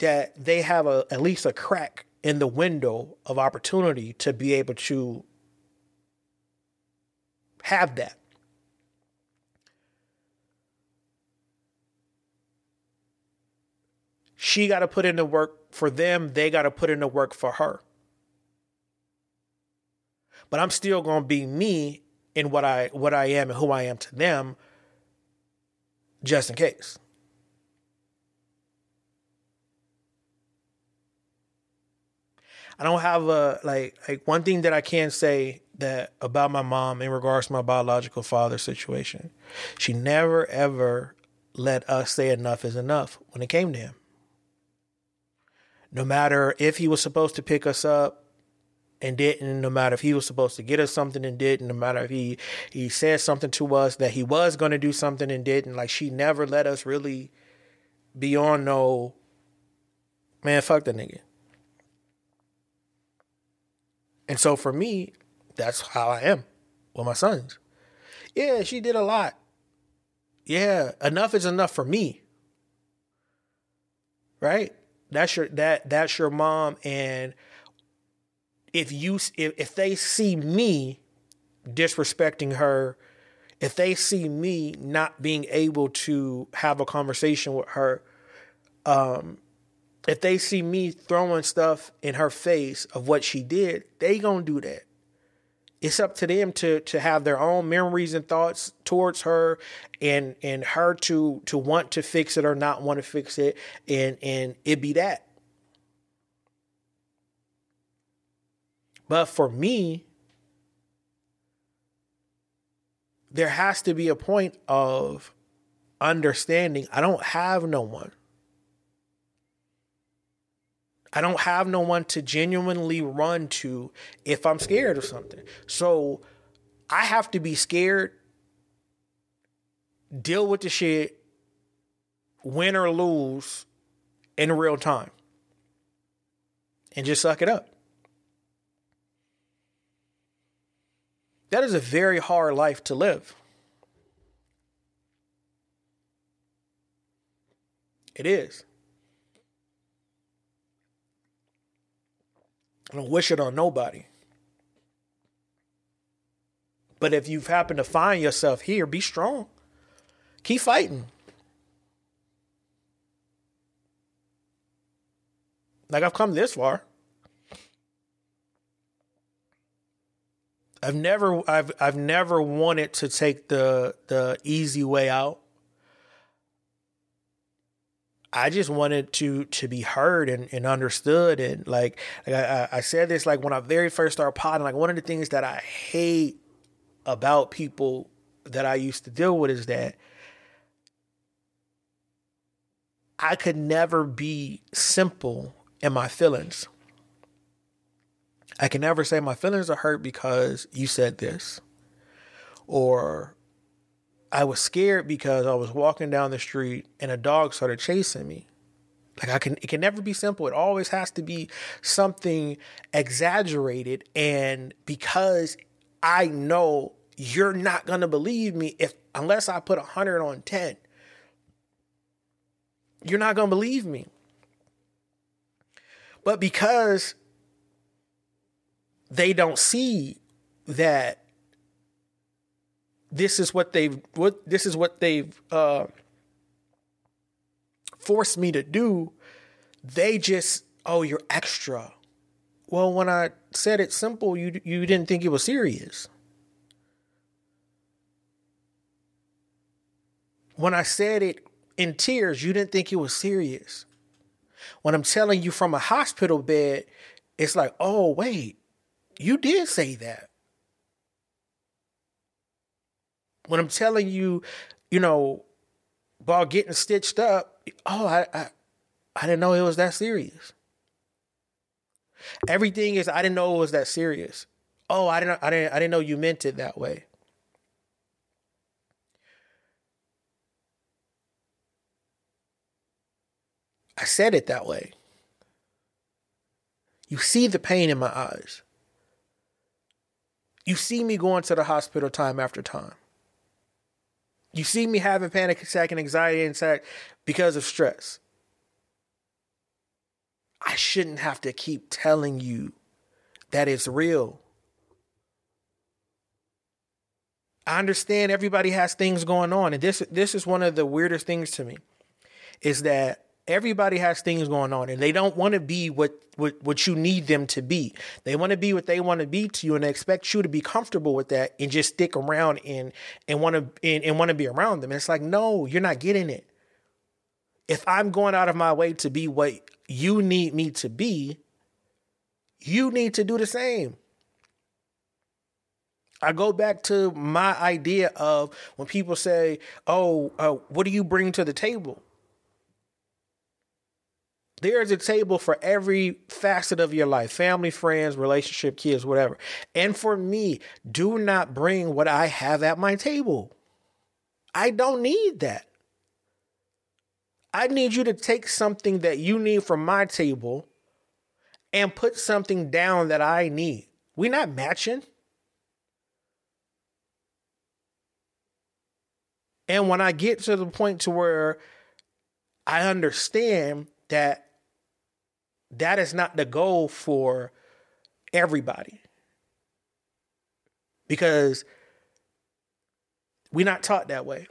that they have at least a crack in the window of opportunity to be able to have that. She got to put in the work for them. They got to put in the work for her. But I'm still going to be me in what I am and who I am to them, just in case. I don't have like one thing that I can say that about my mom in regards to my biological father situation. She never, ever let us say enough is enough when it came to him. No matter if he was supposed to pick us up and didn't, no matter if he was supposed to get us something and didn't, no matter if he said something to us that he was going to do something and didn't, like, she never let us really be on no, man, fuck that nigga. And so for me, that's how I am with my sons. Yeah, she did a lot. Yeah, enough is enough for me. Right? That's your mom, and if they see me disrespecting her, if they see me not being able to have a conversation with her, if they see me throwing stuff in her face of what she did, they gonna do that. It's up to them to have their own memories and thoughts towards her, and her to want to fix it or not want to fix it, and it be that. But for me, there has to be a point of understanding. I don't have no one. I don't have no one to genuinely run to if I'm scared of something. So I have to be scared, deal with the shit, win or lose in real time, and just suck it up. That is a very hard life to live. It is. I don't wish it on nobody. But if you've happened to find yourself here, be strong. Keep fighting. Like, I've come this far. I've never wanted to take the easy way out. I just wanted to be heard and understood. And like I said this, like when I very first started podding, like one of the things that I hate about people that I used to deal with is that I could never be simple in my feelings. I can never say my feelings are hurt because you said this, or I was scared because I was walking down the street and a dog started chasing me. Like it can never be simple. It always has to be something exaggerated. And because I know you're not going to believe me unless I put 100 on 10, you're not going to believe me. But because they don't see that this is what they've forced me to do, they just, oh, you're extra. Well, when I said it simple, you didn't think it was serious. When I said it in tears, you didn't think it was serious. When I'm telling you from a hospital bed, it's like, oh, wait, you did say that. When I'm telling you, you know, about getting stitched up, oh, I didn't know it was that serious. Everything is, I didn't know it was that serious. Oh, I didn't know you meant it that way. I said it that way. You see the pain in my eyes. You see me going to the hospital time after time. You see me having panic attack and anxiety attack because of stress. I shouldn't have to keep telling you that it's real. I understand everybody has things going on. And this is one of the weirdest things to me, is that everybody has things going on and they don't want to be what you need them to be. They want to be what they want to be to you, and they expect you to be comfortable with that and just stick around and want to be around them. And it's like, no, you're not getting it. If I'm going out of my way to be what you need me to be, you need to do the same. I go back to my idea of when people say, oh, what do you bring to the table? There is a table for every facet of your life, family, friends, relationship, kids, whatever. And for me, do not bring what I have at my table. I don't need that. I need you to take something that you need from my table and put something down that I need. We're not matching. And when I get to the point to where I understand that is not the goal for everybody, because we're not taught that way.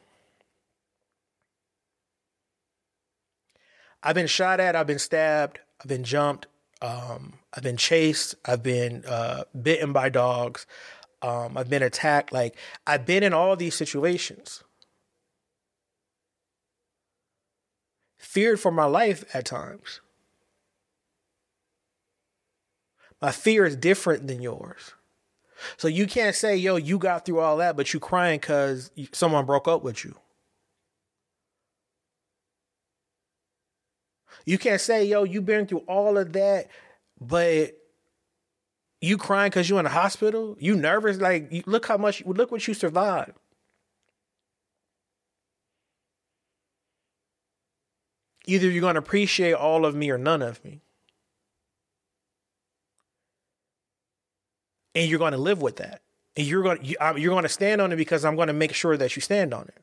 I've been shot at, I've been stabbed, I've been jumped, I've been chased, I've been bitten by dogs, I've been attacked. Like, I've been in all these situations. Feared for my life at times. My fear is different than yours. So you can't say, yo, you got through all that, but you crying because someone broke up with you. You can't say, yo, you been through all of that, but you crying because you in the hospital. You nervous. Like, look what you survived. Either you're going to appreciate all of me or none of me. And you're going to live with that. And you're going to stand on it, because I'm going to make sure that you stand on it.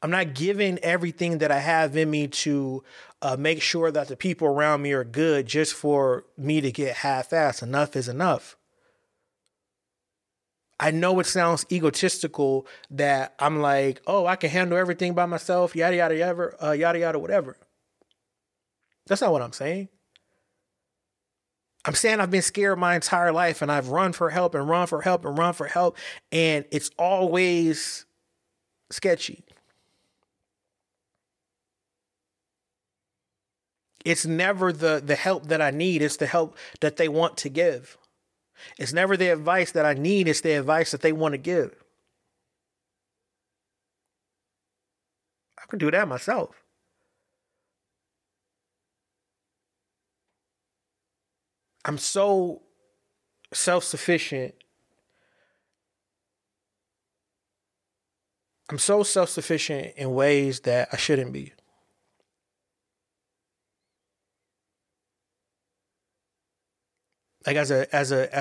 I'm not giving everything that I have in me to make sure that the people around me are good just for me to get half-assed. Enough is enough. I know it sounds egotistical that I'm like, oh, I can handle everything by myself, yada, yada, yada, yada, yada, whatever. That's not what I'm saying. I'm saying I've been scared my entire life and I've run for help and run for help and run for help. And it's always sketchy. It's never the help that I need. It's the help that they want to give. It's never the advice that I need. It's the advice that they want to give. I can do that myself. I'm so self-sufficient. I'm so self-sufficient in ways that I shouldn't be. Like as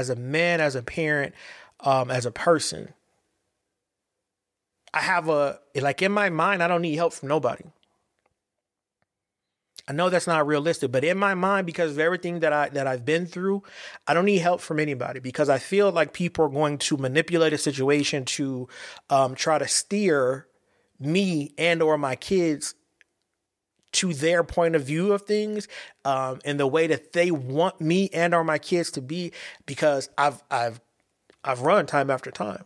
a man, as a parent, as a person, I have in my mind, I don't need help from nobody. I know that's not realistic, but in my mind, because of everything that I've been through, I don't need help from anybody because I feel like people are going to manipulate a situation to try to steer me and or my kids to their point of view of things and the way that they want me and or my kids to be, because I've run time after time.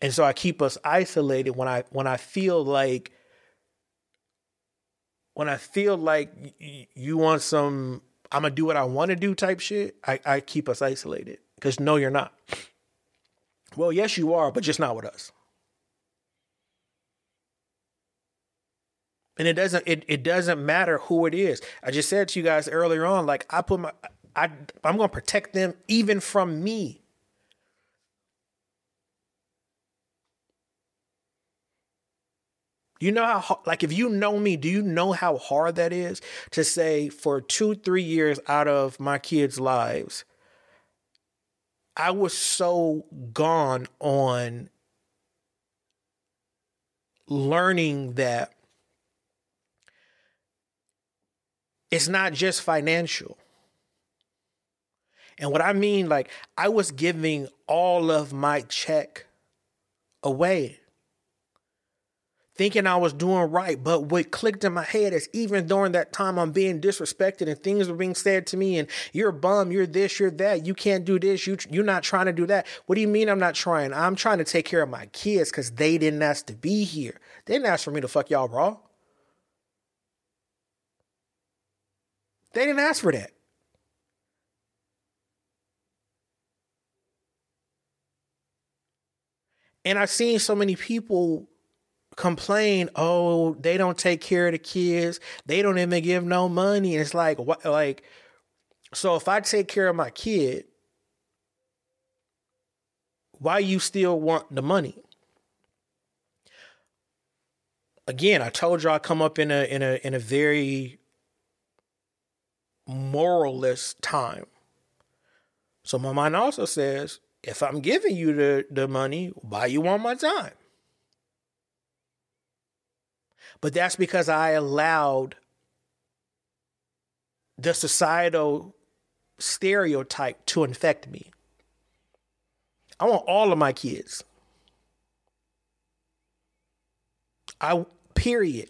And so I keep us isolated when I feel like you want some, I'm gonna do what I want to do type shit. I keep us isolated because no, you're not. Well, yes, you are, but just not with us. And it doesn't matter who it is. I just said to you guys earlier on, like I'm gonna protect them even from me. You know how, like, if you know me, do you know how hard that is to say for 2-3 years out of my kids' lives, I was so gone on learning that it's not just financial. And what I mean, like, I was giving all of my check away, thinking I was doing right. But what clicked in my head is even during that time, I'm being disrespected and things were being said to me and you're a bum, you're this, you're that, you can't do this, you're not trying to do that. What do you mean I'm not trying? I'm trying to take care of my kids because they didn't ask to be here. They didn't ask for me to fuck y'all raw. They didn't ask for that. And I've seen so many people complain, oh, they don't take care of the kids, they don't even give no money. And it's like, what? Like, so if I take care of my kid, why you still want the money? Again, I told you I come up in a very moralist time. So my mind also says, if I'm giving you the money, why you want my time? But that's because I allowed the societal stereotype to infect me. I want all of my kids. Period.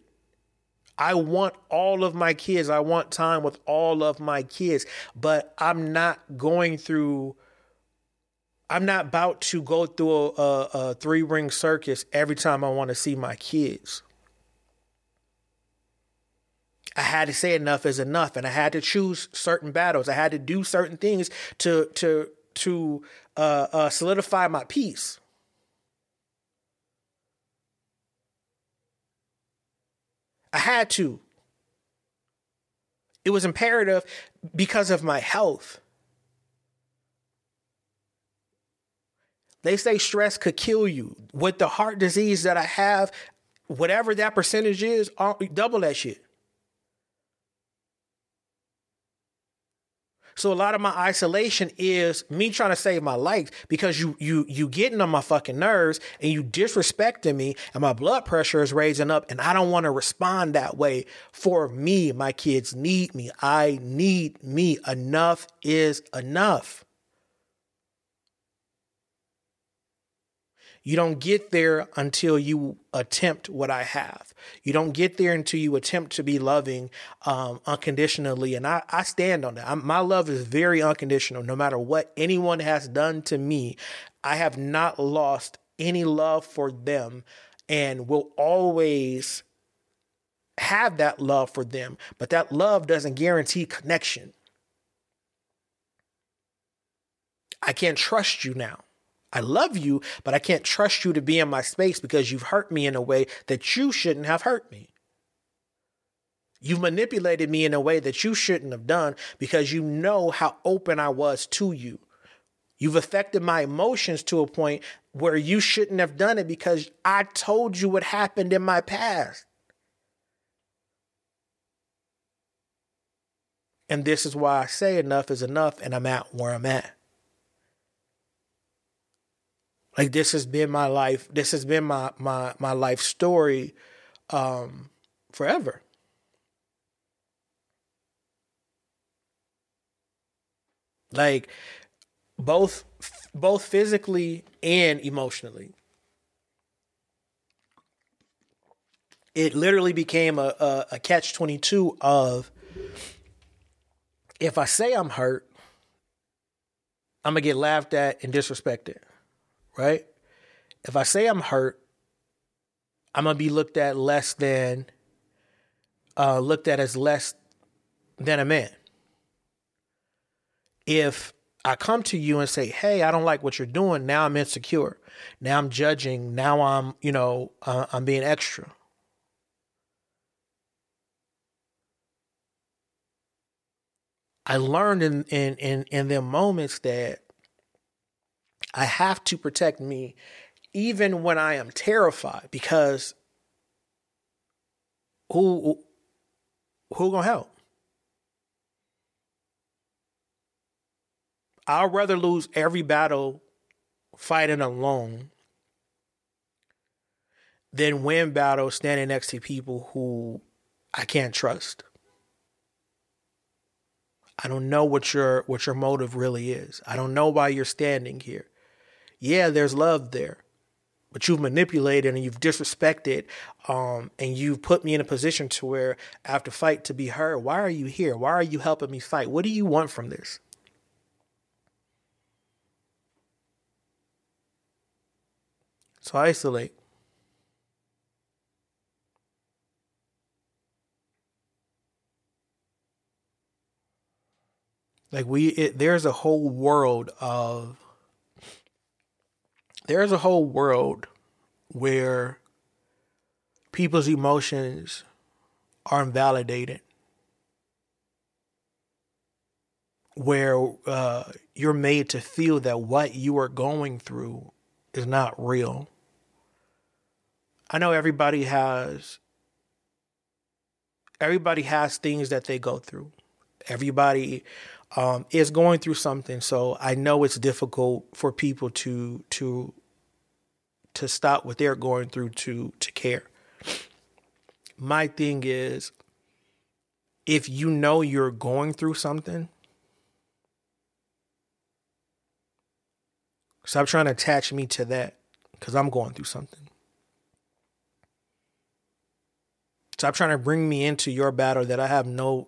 I want all of my kids. I want time with all of my kids. But I'm not about to go through a 3-ring circus every time I want to see my kids. I had to say enough is enough, and I had to choose certain battles. I had to do certain things to solidify my peace. I had to. It was imperative because of my health. They say stress could kill you. With the heart disease that I have, whatever that percentage is, double that shit. So a lot of my isolation is me trying to save my life because you getting on my fucking nerves and you disrespecting me and my blood pressure is raising up and I don't want to respond that way for me. My kids need me. I need me. Enough is enough. You don't get there until you attempt what I have. You don't get there until you attempt to be loving unconditionally. And I stand on that. My love is very unconditional. No matter what anyone has done to me, I have not lost any love for them and will always have that love for them. But that love doesn't guarantee connection. I can't trust you now. I love you, but I can't trust you to be in my space because you've hurt me in a way that you shouldn't have hurt me. You've manipulated me in a way that you shouldn't have done because you know how open I was to you. You've affected my emotions to a point where you shouldn't have done it because I told you what happened in my past. And this is why I say enough is enough and I'm at where I'm at. Like, this has been my life. This has been my life story forever. Like, both physically and emotionally. It literally became a catch-22 of, if I say I'm hurt, I'm going to get laughed at and disrespected. Right? If I say I'm hurt, I'm going to be looked at as less than a man. If I come to you and say, hey, I don't like what you're doing. Now I'm insecure. Now I'm judging. Now I'm, I'm being extra. I learned in them moments that I have to protect me even when I am terrified, because who gonna help? I'd rather lose every battle fighting alone than win battles standing next to people who I can't trust. I don't know what your motive really is. I don't know why you're standing here. Yeah, there's love there, but you've manipulated and you've disrespected and you've put me in a position to where I have to fight to be heard. Why are you here? Why are you helping me fight? What do you want from this? So isolate. Like there's a whole world where people's emotions are invalidated, where you're made to feel that what you are going through is not real. I know everybody has things that they go through. Everybody is going through something. So I know it's difficult for people to stop what they're going through to care. My thing is, if you know you're going through something, stop trying to attach me to that because I'm going through something. Stop trying to bring me into your battle that I have no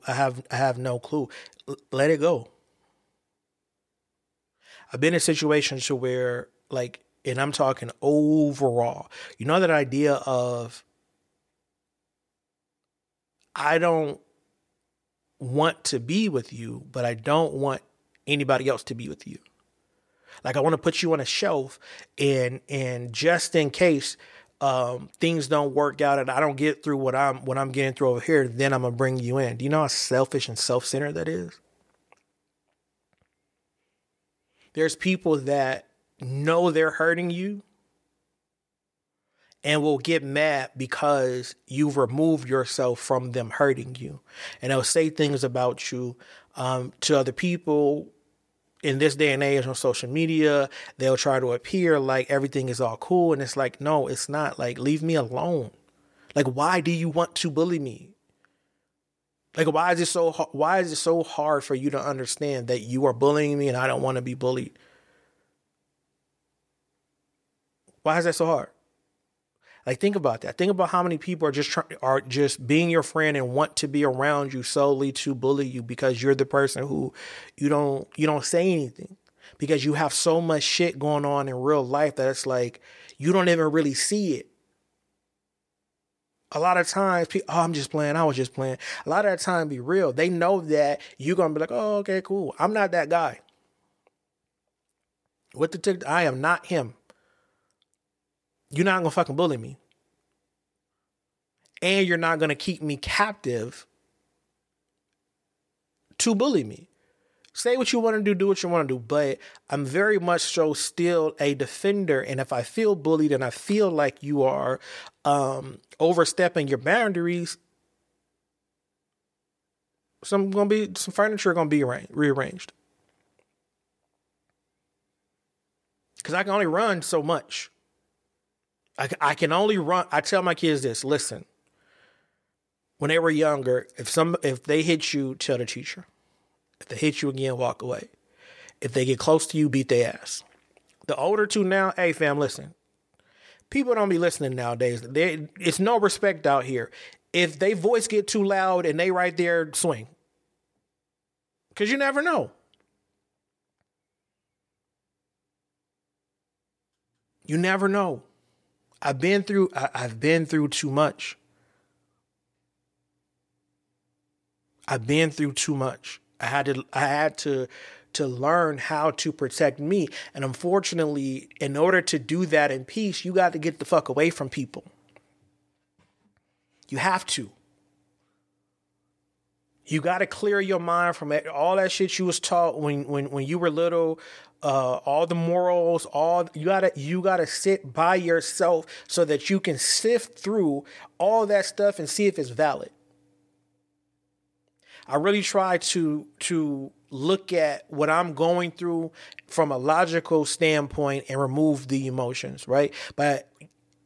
clue. Let it go. I've been in situations to where, like, and I'm talking overall, you know, that idea of I don't want to be with you, but I don't want anybody else to be with you. Like, I want to put you on a shelf and just in case things don't work out and I don't get through what I'm getting through over here, then I'm gonna bring you in. Do you know how selfish and self-centered that is? There's people that know they're hurting you and will get mad because you've removed yourself from them hurting you. And they'll say things about you to other people. In this day and age on social media, they'll try to appear like everything is all cool. And it's like, no, it's not. Like, leave me alone. Like, why do you want to bully me? Like, why is it so hard for you to understand that you are bullying me and I don't want to be bullied? Why is that so hard? Like, think about that. Think about how many people are just being your friend and want to be around you solely to bully you because you're the person who you don't say anything because you have so much shit going on in real life that it's like you don't even really see it. A lot of times people, oh, I'm just playing. I was just playing. A lot of that time, be real. They know that you're going to be like, oh, okay, cool. I'm not that guy. I am not him. You're not going to fucking bully me. And you're not going to keep me captive to bully me. Say what you want to do what you want to do. But I'm very much so still a defender. And if I feel bullied and I feel like you are overstepping your boundaries, some furniture going to be rearranged. Because I can only run so much. I can only run. I tell my kids this, listen, when they were younger, if they hit you, tell the teacher. If they hit you again, walk away. If they get close to you, beat their ass. The older two now, hey fam, listen, people don't be listening nowadays. It's no respect out here. If they voice get too loud and they right there, swing. Because you never know. You never know. I've been through too much. I had to learn how to protect me. And unfortunately, in order to do that in peace, you got to get the fuck away from people. You have to. You got to clear your mind from all that shit you was taught when you were little, all the morals, you gotta sit by yourself so that you can sift through all that stuff and see if it's valid. I really try to look at what I'm going through from a logical standpoint and remove the emotions, right? But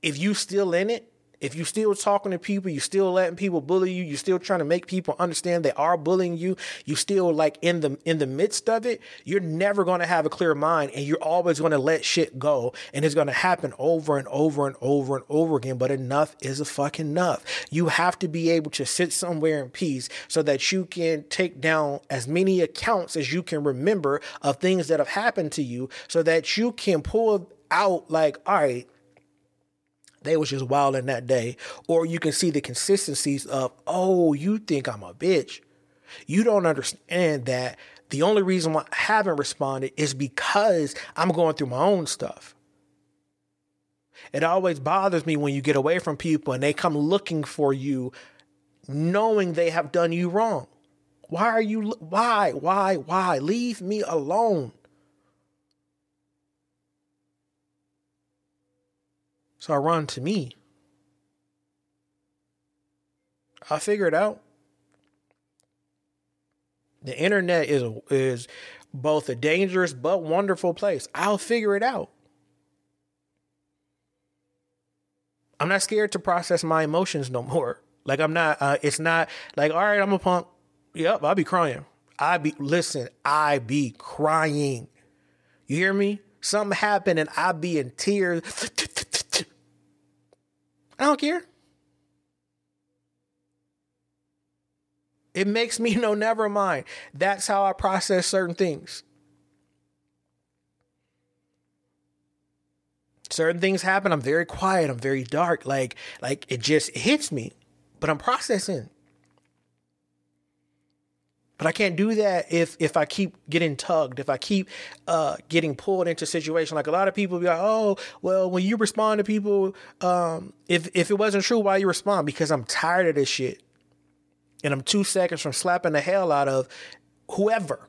if you still in it, if you still talking to people, you still letting people bully you, you still trying to make people understand they are bullying you, you still like in the midst of it, you're never going to have a clear mind and you're always going to let shit go. And it's going to happen over and over and over and over again. But enough is a fucking enough. You have to be able to sit somewhere in peace so that you can take down as many accounts as you can remember of things that have happened to you so that you can pull out like, all right, they was just wild in that day. Or you can see the consistencies of, oh, you think I'm a bitch. You don't understand that the only reason why I haven't responded is because I'm going through my own stuff. It always bothers me when you get away from people and they come looking for you, knowing they have done you wrong. Why? Leave me alone. So I run to me. I figure it out. The internet is both a dangerous but wonderful place. I'll figure it out. I'm not scared to process my emotions no more. Like I'm not, it's not like, all right, I'm a punk. Yep, I'll be crying. I be crying. You hear me? Something happened and I be in tears. I don't care. It makes me no, never mind. That's how I process certain things. Certain things happen. I'm very quiet. I'm very dark. Like it just hits me, but I'm processing. But I can't do that if I keep getting tugged, if I keep getting pulled into situations. Like a lot of people be like, oh, well, when you respond to people, if it wasn't true, why you respond? Because I'm tired of this shit. And I'm 2 seconds from slapping the hell out of whoever.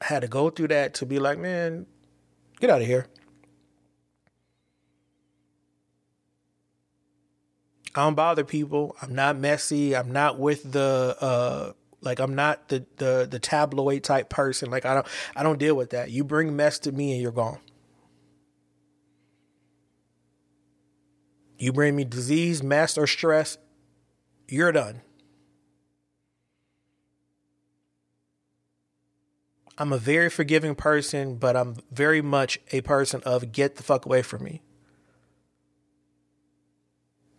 I had to go through that to be like, man, get out of here. I don't bother people. I'm not messy. I'm not with the I'm not the tabloid type person. Like I don't deal with that. You bring mess to me and you're gone. You bring me disease, mess, or stress, you're done. I'm a very forgiving person, but I'm very much a person of get the fuck away from me.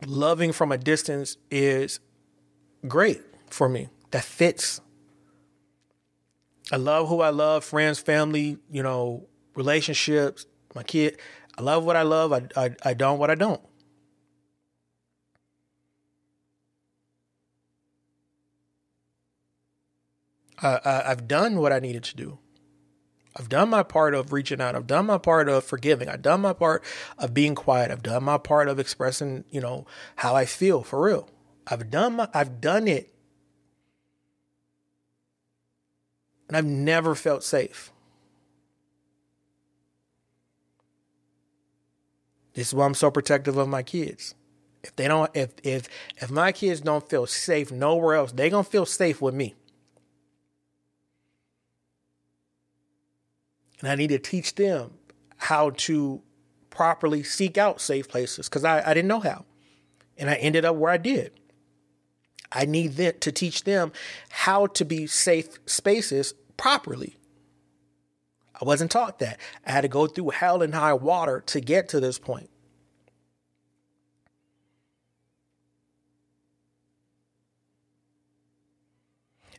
Loving from a distance is great for me. That fits. I love who I love, friends, family, relationships, my kid. I love what I love. I don't what I don't. I've done what I needed to do. I've done my part of reaching out. I've done my part of forgiving. I've done my part of being quiet. I've done my part of expressing, how I feel for real. I've done it. And I've never felt safe. This is why I'm so protective of my kids. If they don't, if my kids don't feel safe nowhere else, they're going to feel safe with me. And I need to teach them how to properly seek out safe places because I didn't know how. And I ended up where I did. I need them to teach them how to be safe spaces properly. I wasn't taught that. I had to go through hell and high water to get to this point.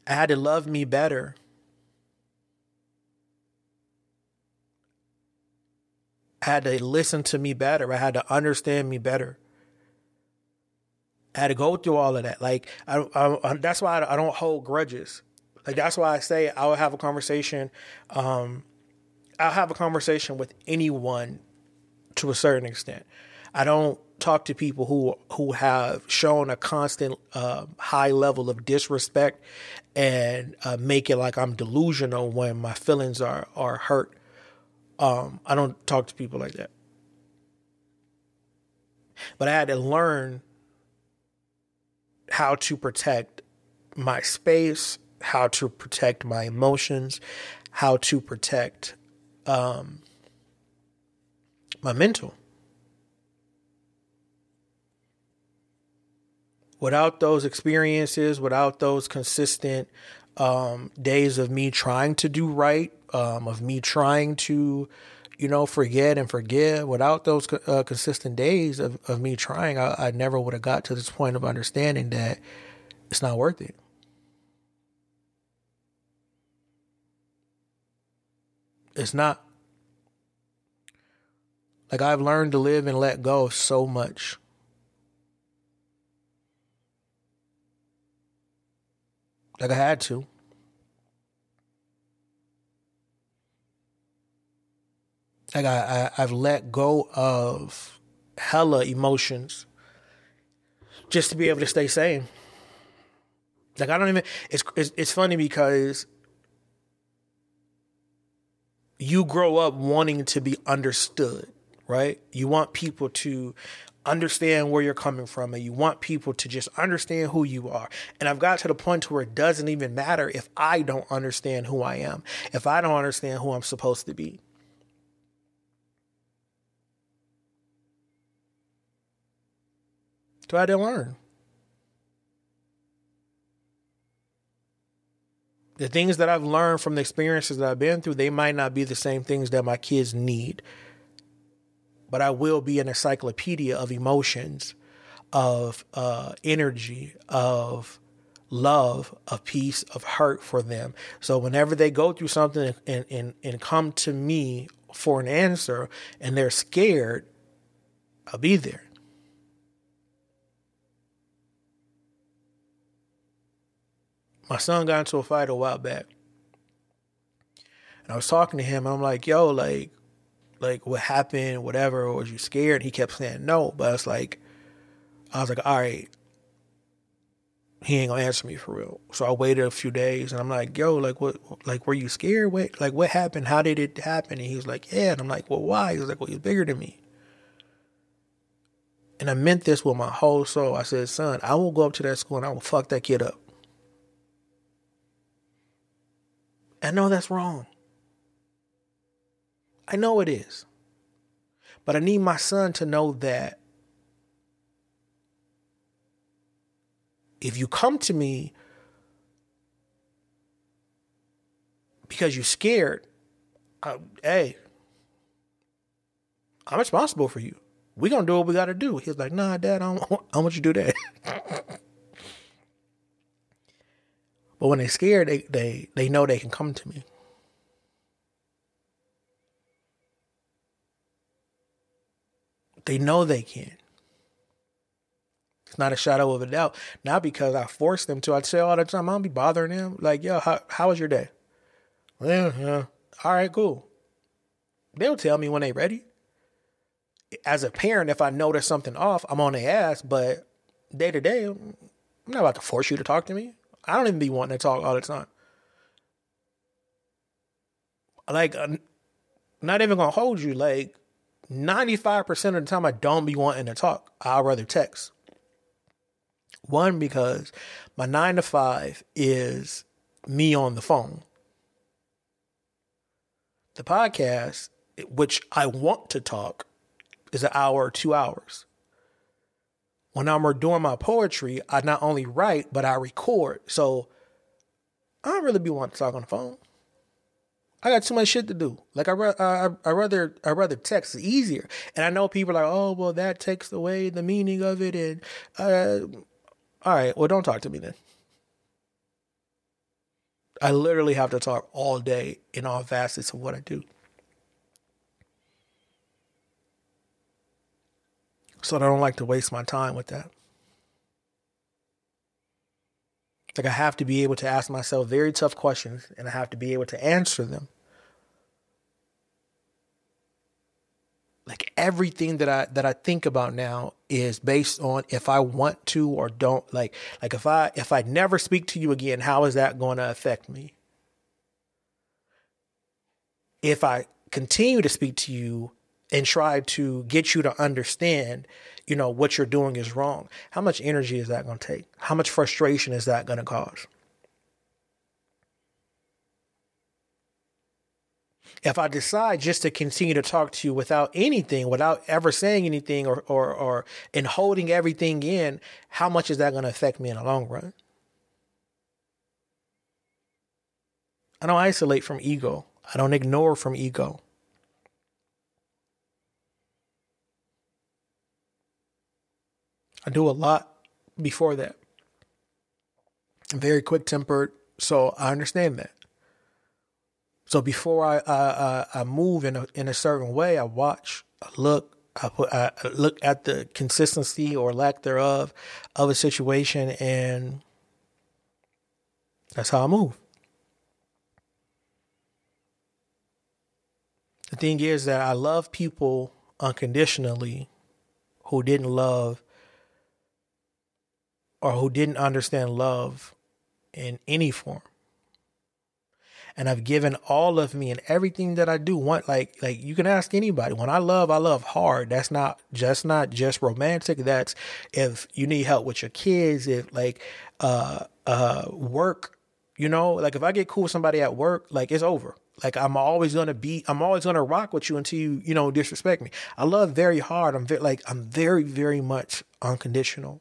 I had to love me better. I had to listen to me better. I had to understand me better. I had to go through all of that. Like, that's why I don't hold grudges. Like, that's why I say I will have a conversation. I'll have a conversation with anyone to a certain extent. I don't talk to people who have shown a constant high level of disrespect and make it like I'm delusional when my feelings are hurt. I don't talk to people like that. But I had to learn how to protect my space, how to protect my emotions, how to protect my mental. Without those experiences, without those consistent days of me trying to do right, of me trying to, forget and forgive, without those consistent days of me trying, I never would have got to this point of understanding that it's not worth it. It's not. Like, I've learned to live and let go so much. Like, I had to. Like, I've let go of hella emotions just to be able to stay sane. Like, I don't even... It's funny because you grow up wanting to be understood, right? You want people to understand where you're coming from, and you want people to just understand who you are. And I've got to the point to where it doesn't even matter if I don't understand who I am, if I don't understand who I'm supposed to be. So I had to learn. The things that I've learned from the experiences that I've been through, they might not be the same things that my kids need. But I will be an encyclopedia of emotions, of energy, of love, of peace, of hurt for them. So whenever they go through something and come to me for an answer and they're scared, I'll be there. My son got into a fight a while back. And I was talking to him and I'm like, yo, like what happened, whatever, or was you scared? He kept saying no, but I was like, all right, he ain't gonna answer me for real. So I waited a few days and I'm like, yo, were you scared? What happened? How did it happen? And he was like, yeah. And I'm like, well, why? He was like, well, you're bigger than me. And I meant this with my whole soul. I said, son, I will go up to that school and I will fuck that kid up. I know that's wrong. I know it is. But I need my son to know that if you come to me because you're scared, hey, I'm responsible for you. We're going to do what we got to do. He's like, nah, Dad, I don't want you to do that. But when they're scared, they know they can come to me. They know they can. It's not a shadow of a doubt. Not because I force them to. I say all the time, I don't be bothering them. Like, yo, how was your day? Yeah. All right, cool. They'll tell me when they're ready. As a parent, if I notice something off, I'm on their ass. But day to day, I'm not about to force you to talk to me. I don't even be wanting to talk all the time. Like, I'm not even going to hold you. Like, 95% of the time, I don't be wanting to talk. I'd rather text. One, because my 9 to 5 is me on the phone. The podcast, which I want to talk, is an hour or 2 hours. When I'm doing my poetry, I not only write, but I record. So I don't really be wanting to talk on the phone. I got too much shit to do. Like, I rather text. It's easier. And I know people are like, oh, well, that takes away the meaning of it. And all right, well, don't talk to me then. I literally have to talk all day in all facets of what I do. So I don't like to waste my time with that. It's like I have to be able to ask myself very tough questions and I have to be able to answer them. Like everything that I think about now is based on if I want to or don't. Like if I never speak to you again, how is that going to affect me? If I continue to speak to you and try to get you to understand, you know, what you're doing is wrong. How much energy is that going to take? How much frustration is that going to cause? If I decide just to continue to talk to you without anything, without ever saying anything or and holding everything in, how much is that going to affect me in the long run? I don't isolate from ego. I don't ignore from ego. I do a lot before that. I'm very quick-tempered, so I understand that. So before I move in a certain way, I watch, I look, I look at the consistency or lack thereof of a situation, and that's how I move. The thing is that I love people unconditionally who didn't love or who didn't understand love in any form. And I've given all of me and everything that I do. Like you can ask anybody. When I love hard. That's not just romantic. That's if you need help with your kids, if work, you know, like if I get cool with somebody at work, like it's over. Like I'm always going to rock with you until you, you know, disrespect me. I love very hard. I'm very, very much unconditional.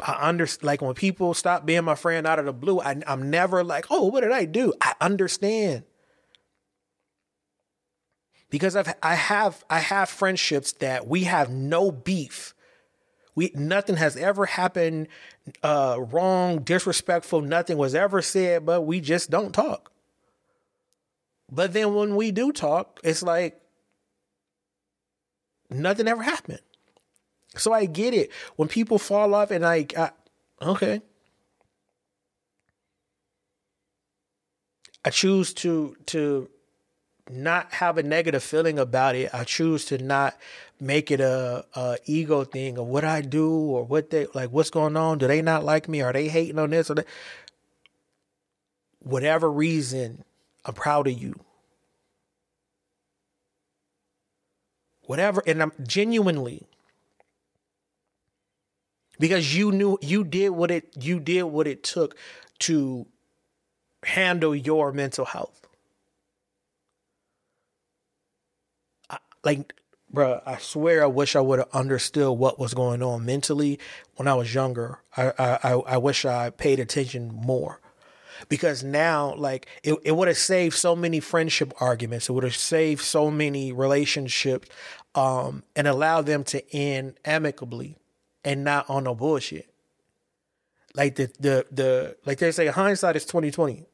I understand, like when people stop being my friend out of the blue, I'm never like, oh, what did I do? I understand. Because I have friendships that we have no beef. Nothing has ever happened wrong, disrespectful. Nothing was ever said, but we just don't talk. But then when we do talk, it's like nothing ever happened. So I get it when people fall off and okay. I choose to not have a negative feeling about it. I choose to not make it a ego thing of what I do or what they like, what's going on. Do they not like me? Are they hating on this or that? Whatever reason, I'm proud of you. whatever. And I'm genuinely, because you knew you did what it took to handle your mental health. I swear I wish I would have understood what was going on mentally when I was younger. I wish I paid attention more, because now, it would have saved so many friendship arguments. It would have saved so many relationships, and allowed them to end amicably and not on no bullshit. Like they say, hindsight is 20/20.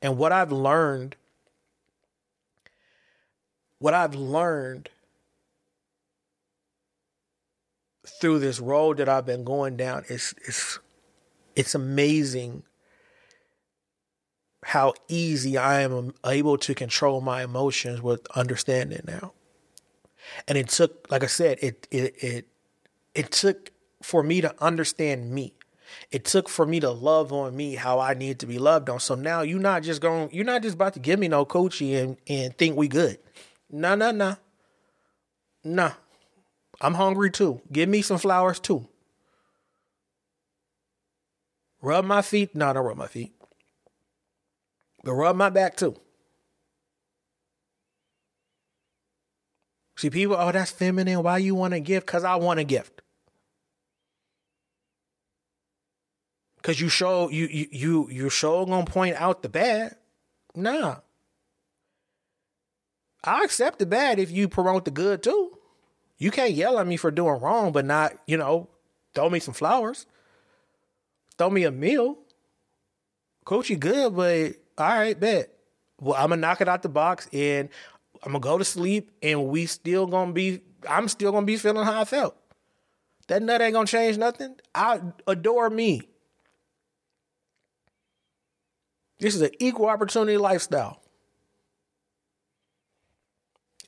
And what I've learned through this road that I've been going down, it's amazing how easy I am able to control my emotions with understanding now. And it took, like I said, it took for me to understand me. It took for me to love on me how I need to be loved on. So now you're not just about to give me no coochie and think we good. No. I'm hungry too. Give me some flowers too. Rub my feet. No, don't rub my feet. But rub my back too. See, people, oh, that's feminine. Why you want a gift? Because I want a gift. Because you gonna point out the bad. Nah. I accept the bad if you promote the good too. You can't yell at me for doing wrong, but not, throw me some flowers. Throw me a meal. Coach, you good, but all right, bet. Well, I'm going to knock it out the box and I'm going to go to sleep and I'm still going to be feeling how I felt. That nut ain't going to change nothing. I adore me. This is an equal opportunity lifestyle.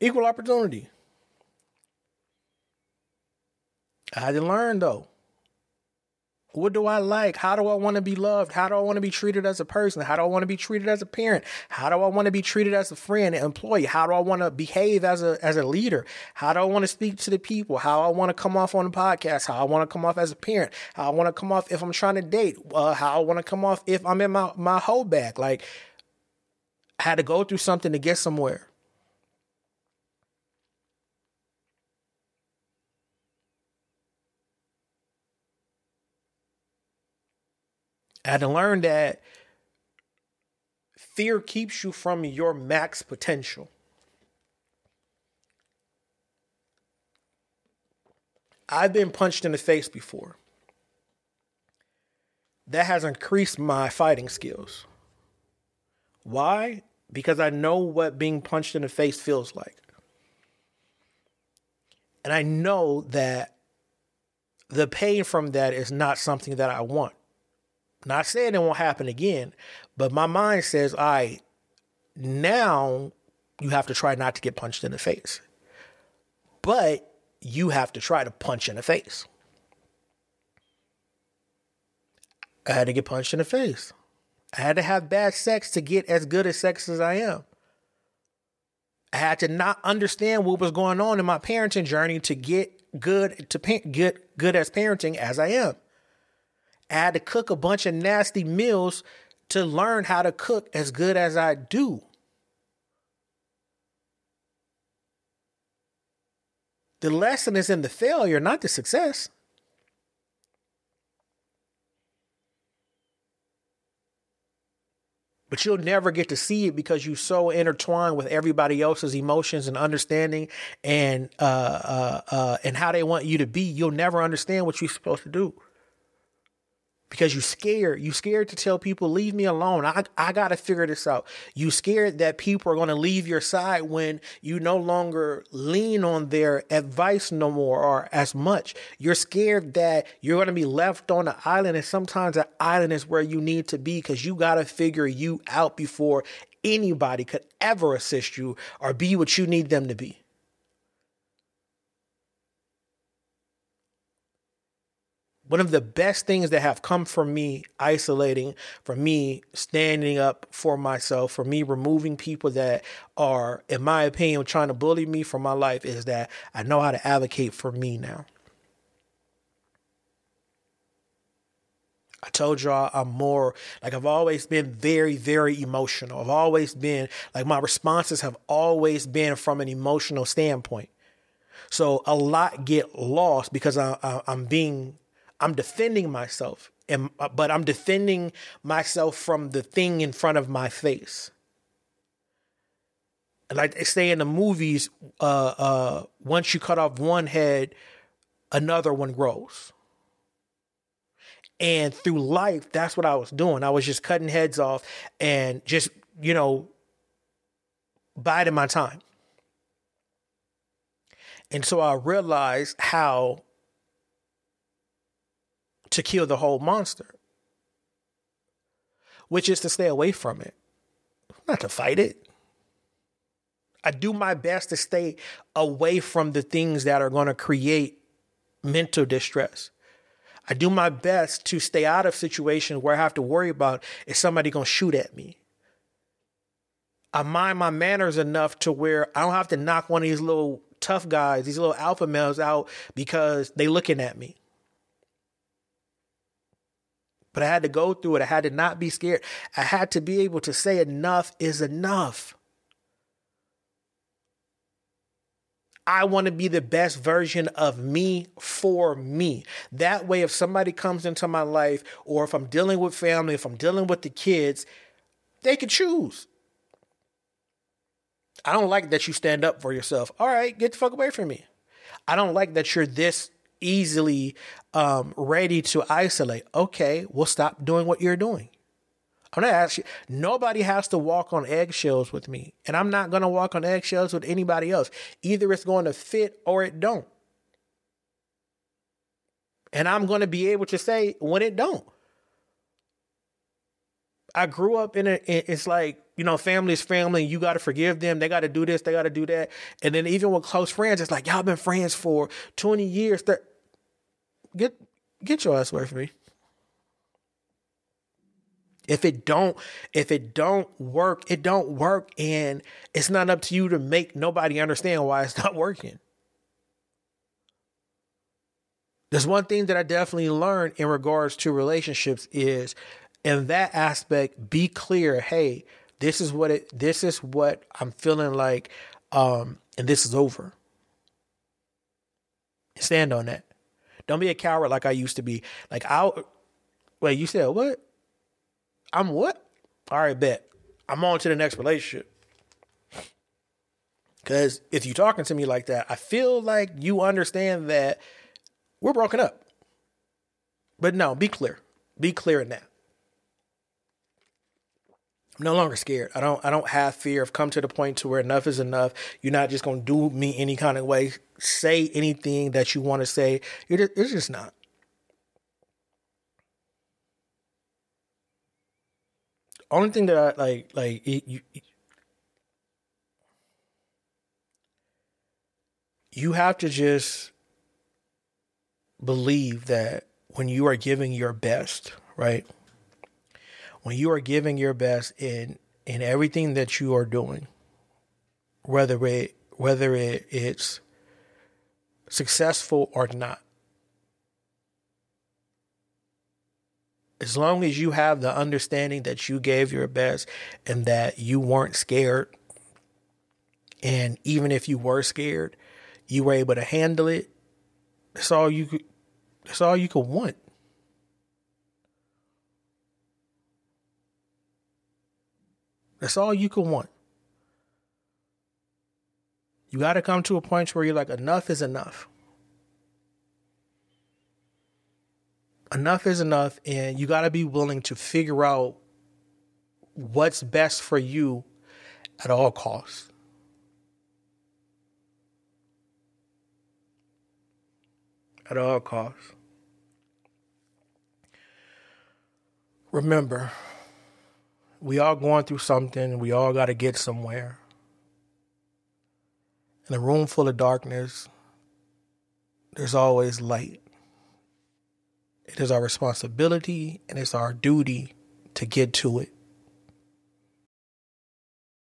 Equal opportunity. I had to learn, though. What do I like? How do I want to be loved? How do I want to be treated as a person? How do I want to be treated as a parent? How do I want to be treated as a friend and employee? How do I want to behave as a leader? How do I want to speak to the people? How I want to come off on the podcast? How I want to come off as a parent? How I want to come off if I'm trying to date? How I want to come off if I'm in my whole back? I had to go through something to get somewhere. I had to learn that fear keeps you from your max potential. I've been punched in the face before. That has increased my fighting skills. Why? Because I know what being punched in the face feels like. And I know that the pain from that is not something that I want. Not saying it won't happen again, but my mind says, all right, now you have to try not to get punched in the face. But you have to try to punch in the face. I had to get punched in the face. I had to have bad sex to get as good at sex as I am. I had to not understand what was going on in my parenting journey to get good as parenting as I am. I had to cook a bunch of nasty meals to learn how to cook as good as I do. The lesson is in the failure, not the success. But you'll never get to see it because you're so intertwined with everybody else's emotions and understanding and how they want you to be. You'll never understand what you're supposed to do. Because you're scared. You're scared to tell people, leave me alone. I got to figure this out. You're scared that people are going to leave your side when you no longer lean on their advice no more or as much. You're scared that you're going to be left on an island. And sometimes an island is where you need to be because you got to figure you out before anybody could ever assist you or be what you need them to be. One of the best things that have come from me isolating, from me standing up for myself, for me removing people that are, in my opinion, trying to bully me from my life, is that I know how to advocate for me now. I told y'all I'm more, like, I've always been very, very emotional. I've always been, like, my responses have always been from an emotional standpoint. So a lot get lost because I'm defending myself, but I'm defending myself from the thing in front of my face. Like they say in the movies, once you cut off one head, another one grows. And through life, that's what I was doing. I was just cutting heads off and just, you know, biding my time. And so I realized how to kill the whole monster, which is to stay away from it, not to fight it. I do my best to stay away from the things that are going to create mental distress. I do my best to stay out of situations where I have to worry about, is somebody going to shoot at me? I mind my manners enough to where I don't have to knock one of these little tough guys, these little alpha males out because they looking at me. But I had to go through it. I had to not be scared. I had to be able to say enough is enough. I want to be the best version of me for me. That way, if somebody comes into my life, or if I'm dealing with family, if I'm dealing with the kids, they can choose. I don't like that you stand up for yourself. All right, get the fuck away from me. I don't like that you're this easily ready to isolate. Okay, well, stop doing what you're doing. I'm not asking. Nobody has to walk on eggshells with me, and I'm not going to walk on eggshells with anybody else. Either it's going to fit or it don't. And I'm going to be able to say when it don't. I grew up in it's like, you know, family is family. You got to forgive them. They got to do this. They got to do that. And then even with close friends, it's like, y'all been friends for 20 years. Get your ass away from me. If it don't work, it don't work. And it's not up to you to make nobody understand why it's not working. There's one thing that I definitely learned in regards to relationships is, in that aspect, be clear. Hey, this is what I'm feeling like, and this is over. Stand on that. Don't be a coward like I used to be. Like, wait, you said what? I'm what? All right, bet. I'm on to the next relationship. Because if you're talking to me like that, I feel like you understand that we're broken up. But no, be clear. Be clear in that. I'm no longer scared. I don't have fear. I've come to the point to where enough is enough. You're not just going to do me any kind of way. Say anything that you want to say. It's just not. Only thing that I like you have to just believe that when you are giving your best, right? When you are giving your best in everything that you are doing, whether it's successful or not, as long as you have the understanding that you gave your best and that you weren't scared, and even if you were scared, you were able to handle it. That's all you could want. That's all you can want. You got to come to a point where you're like, enough is enough. Enough is enough. And you got to be willing to figure out what's best for you at all costs. At all costs. Remember, we all going through something. We all got to get somewhere. In a room full of darkness, there's always light. It is our responsibility and it's our duty to get to it.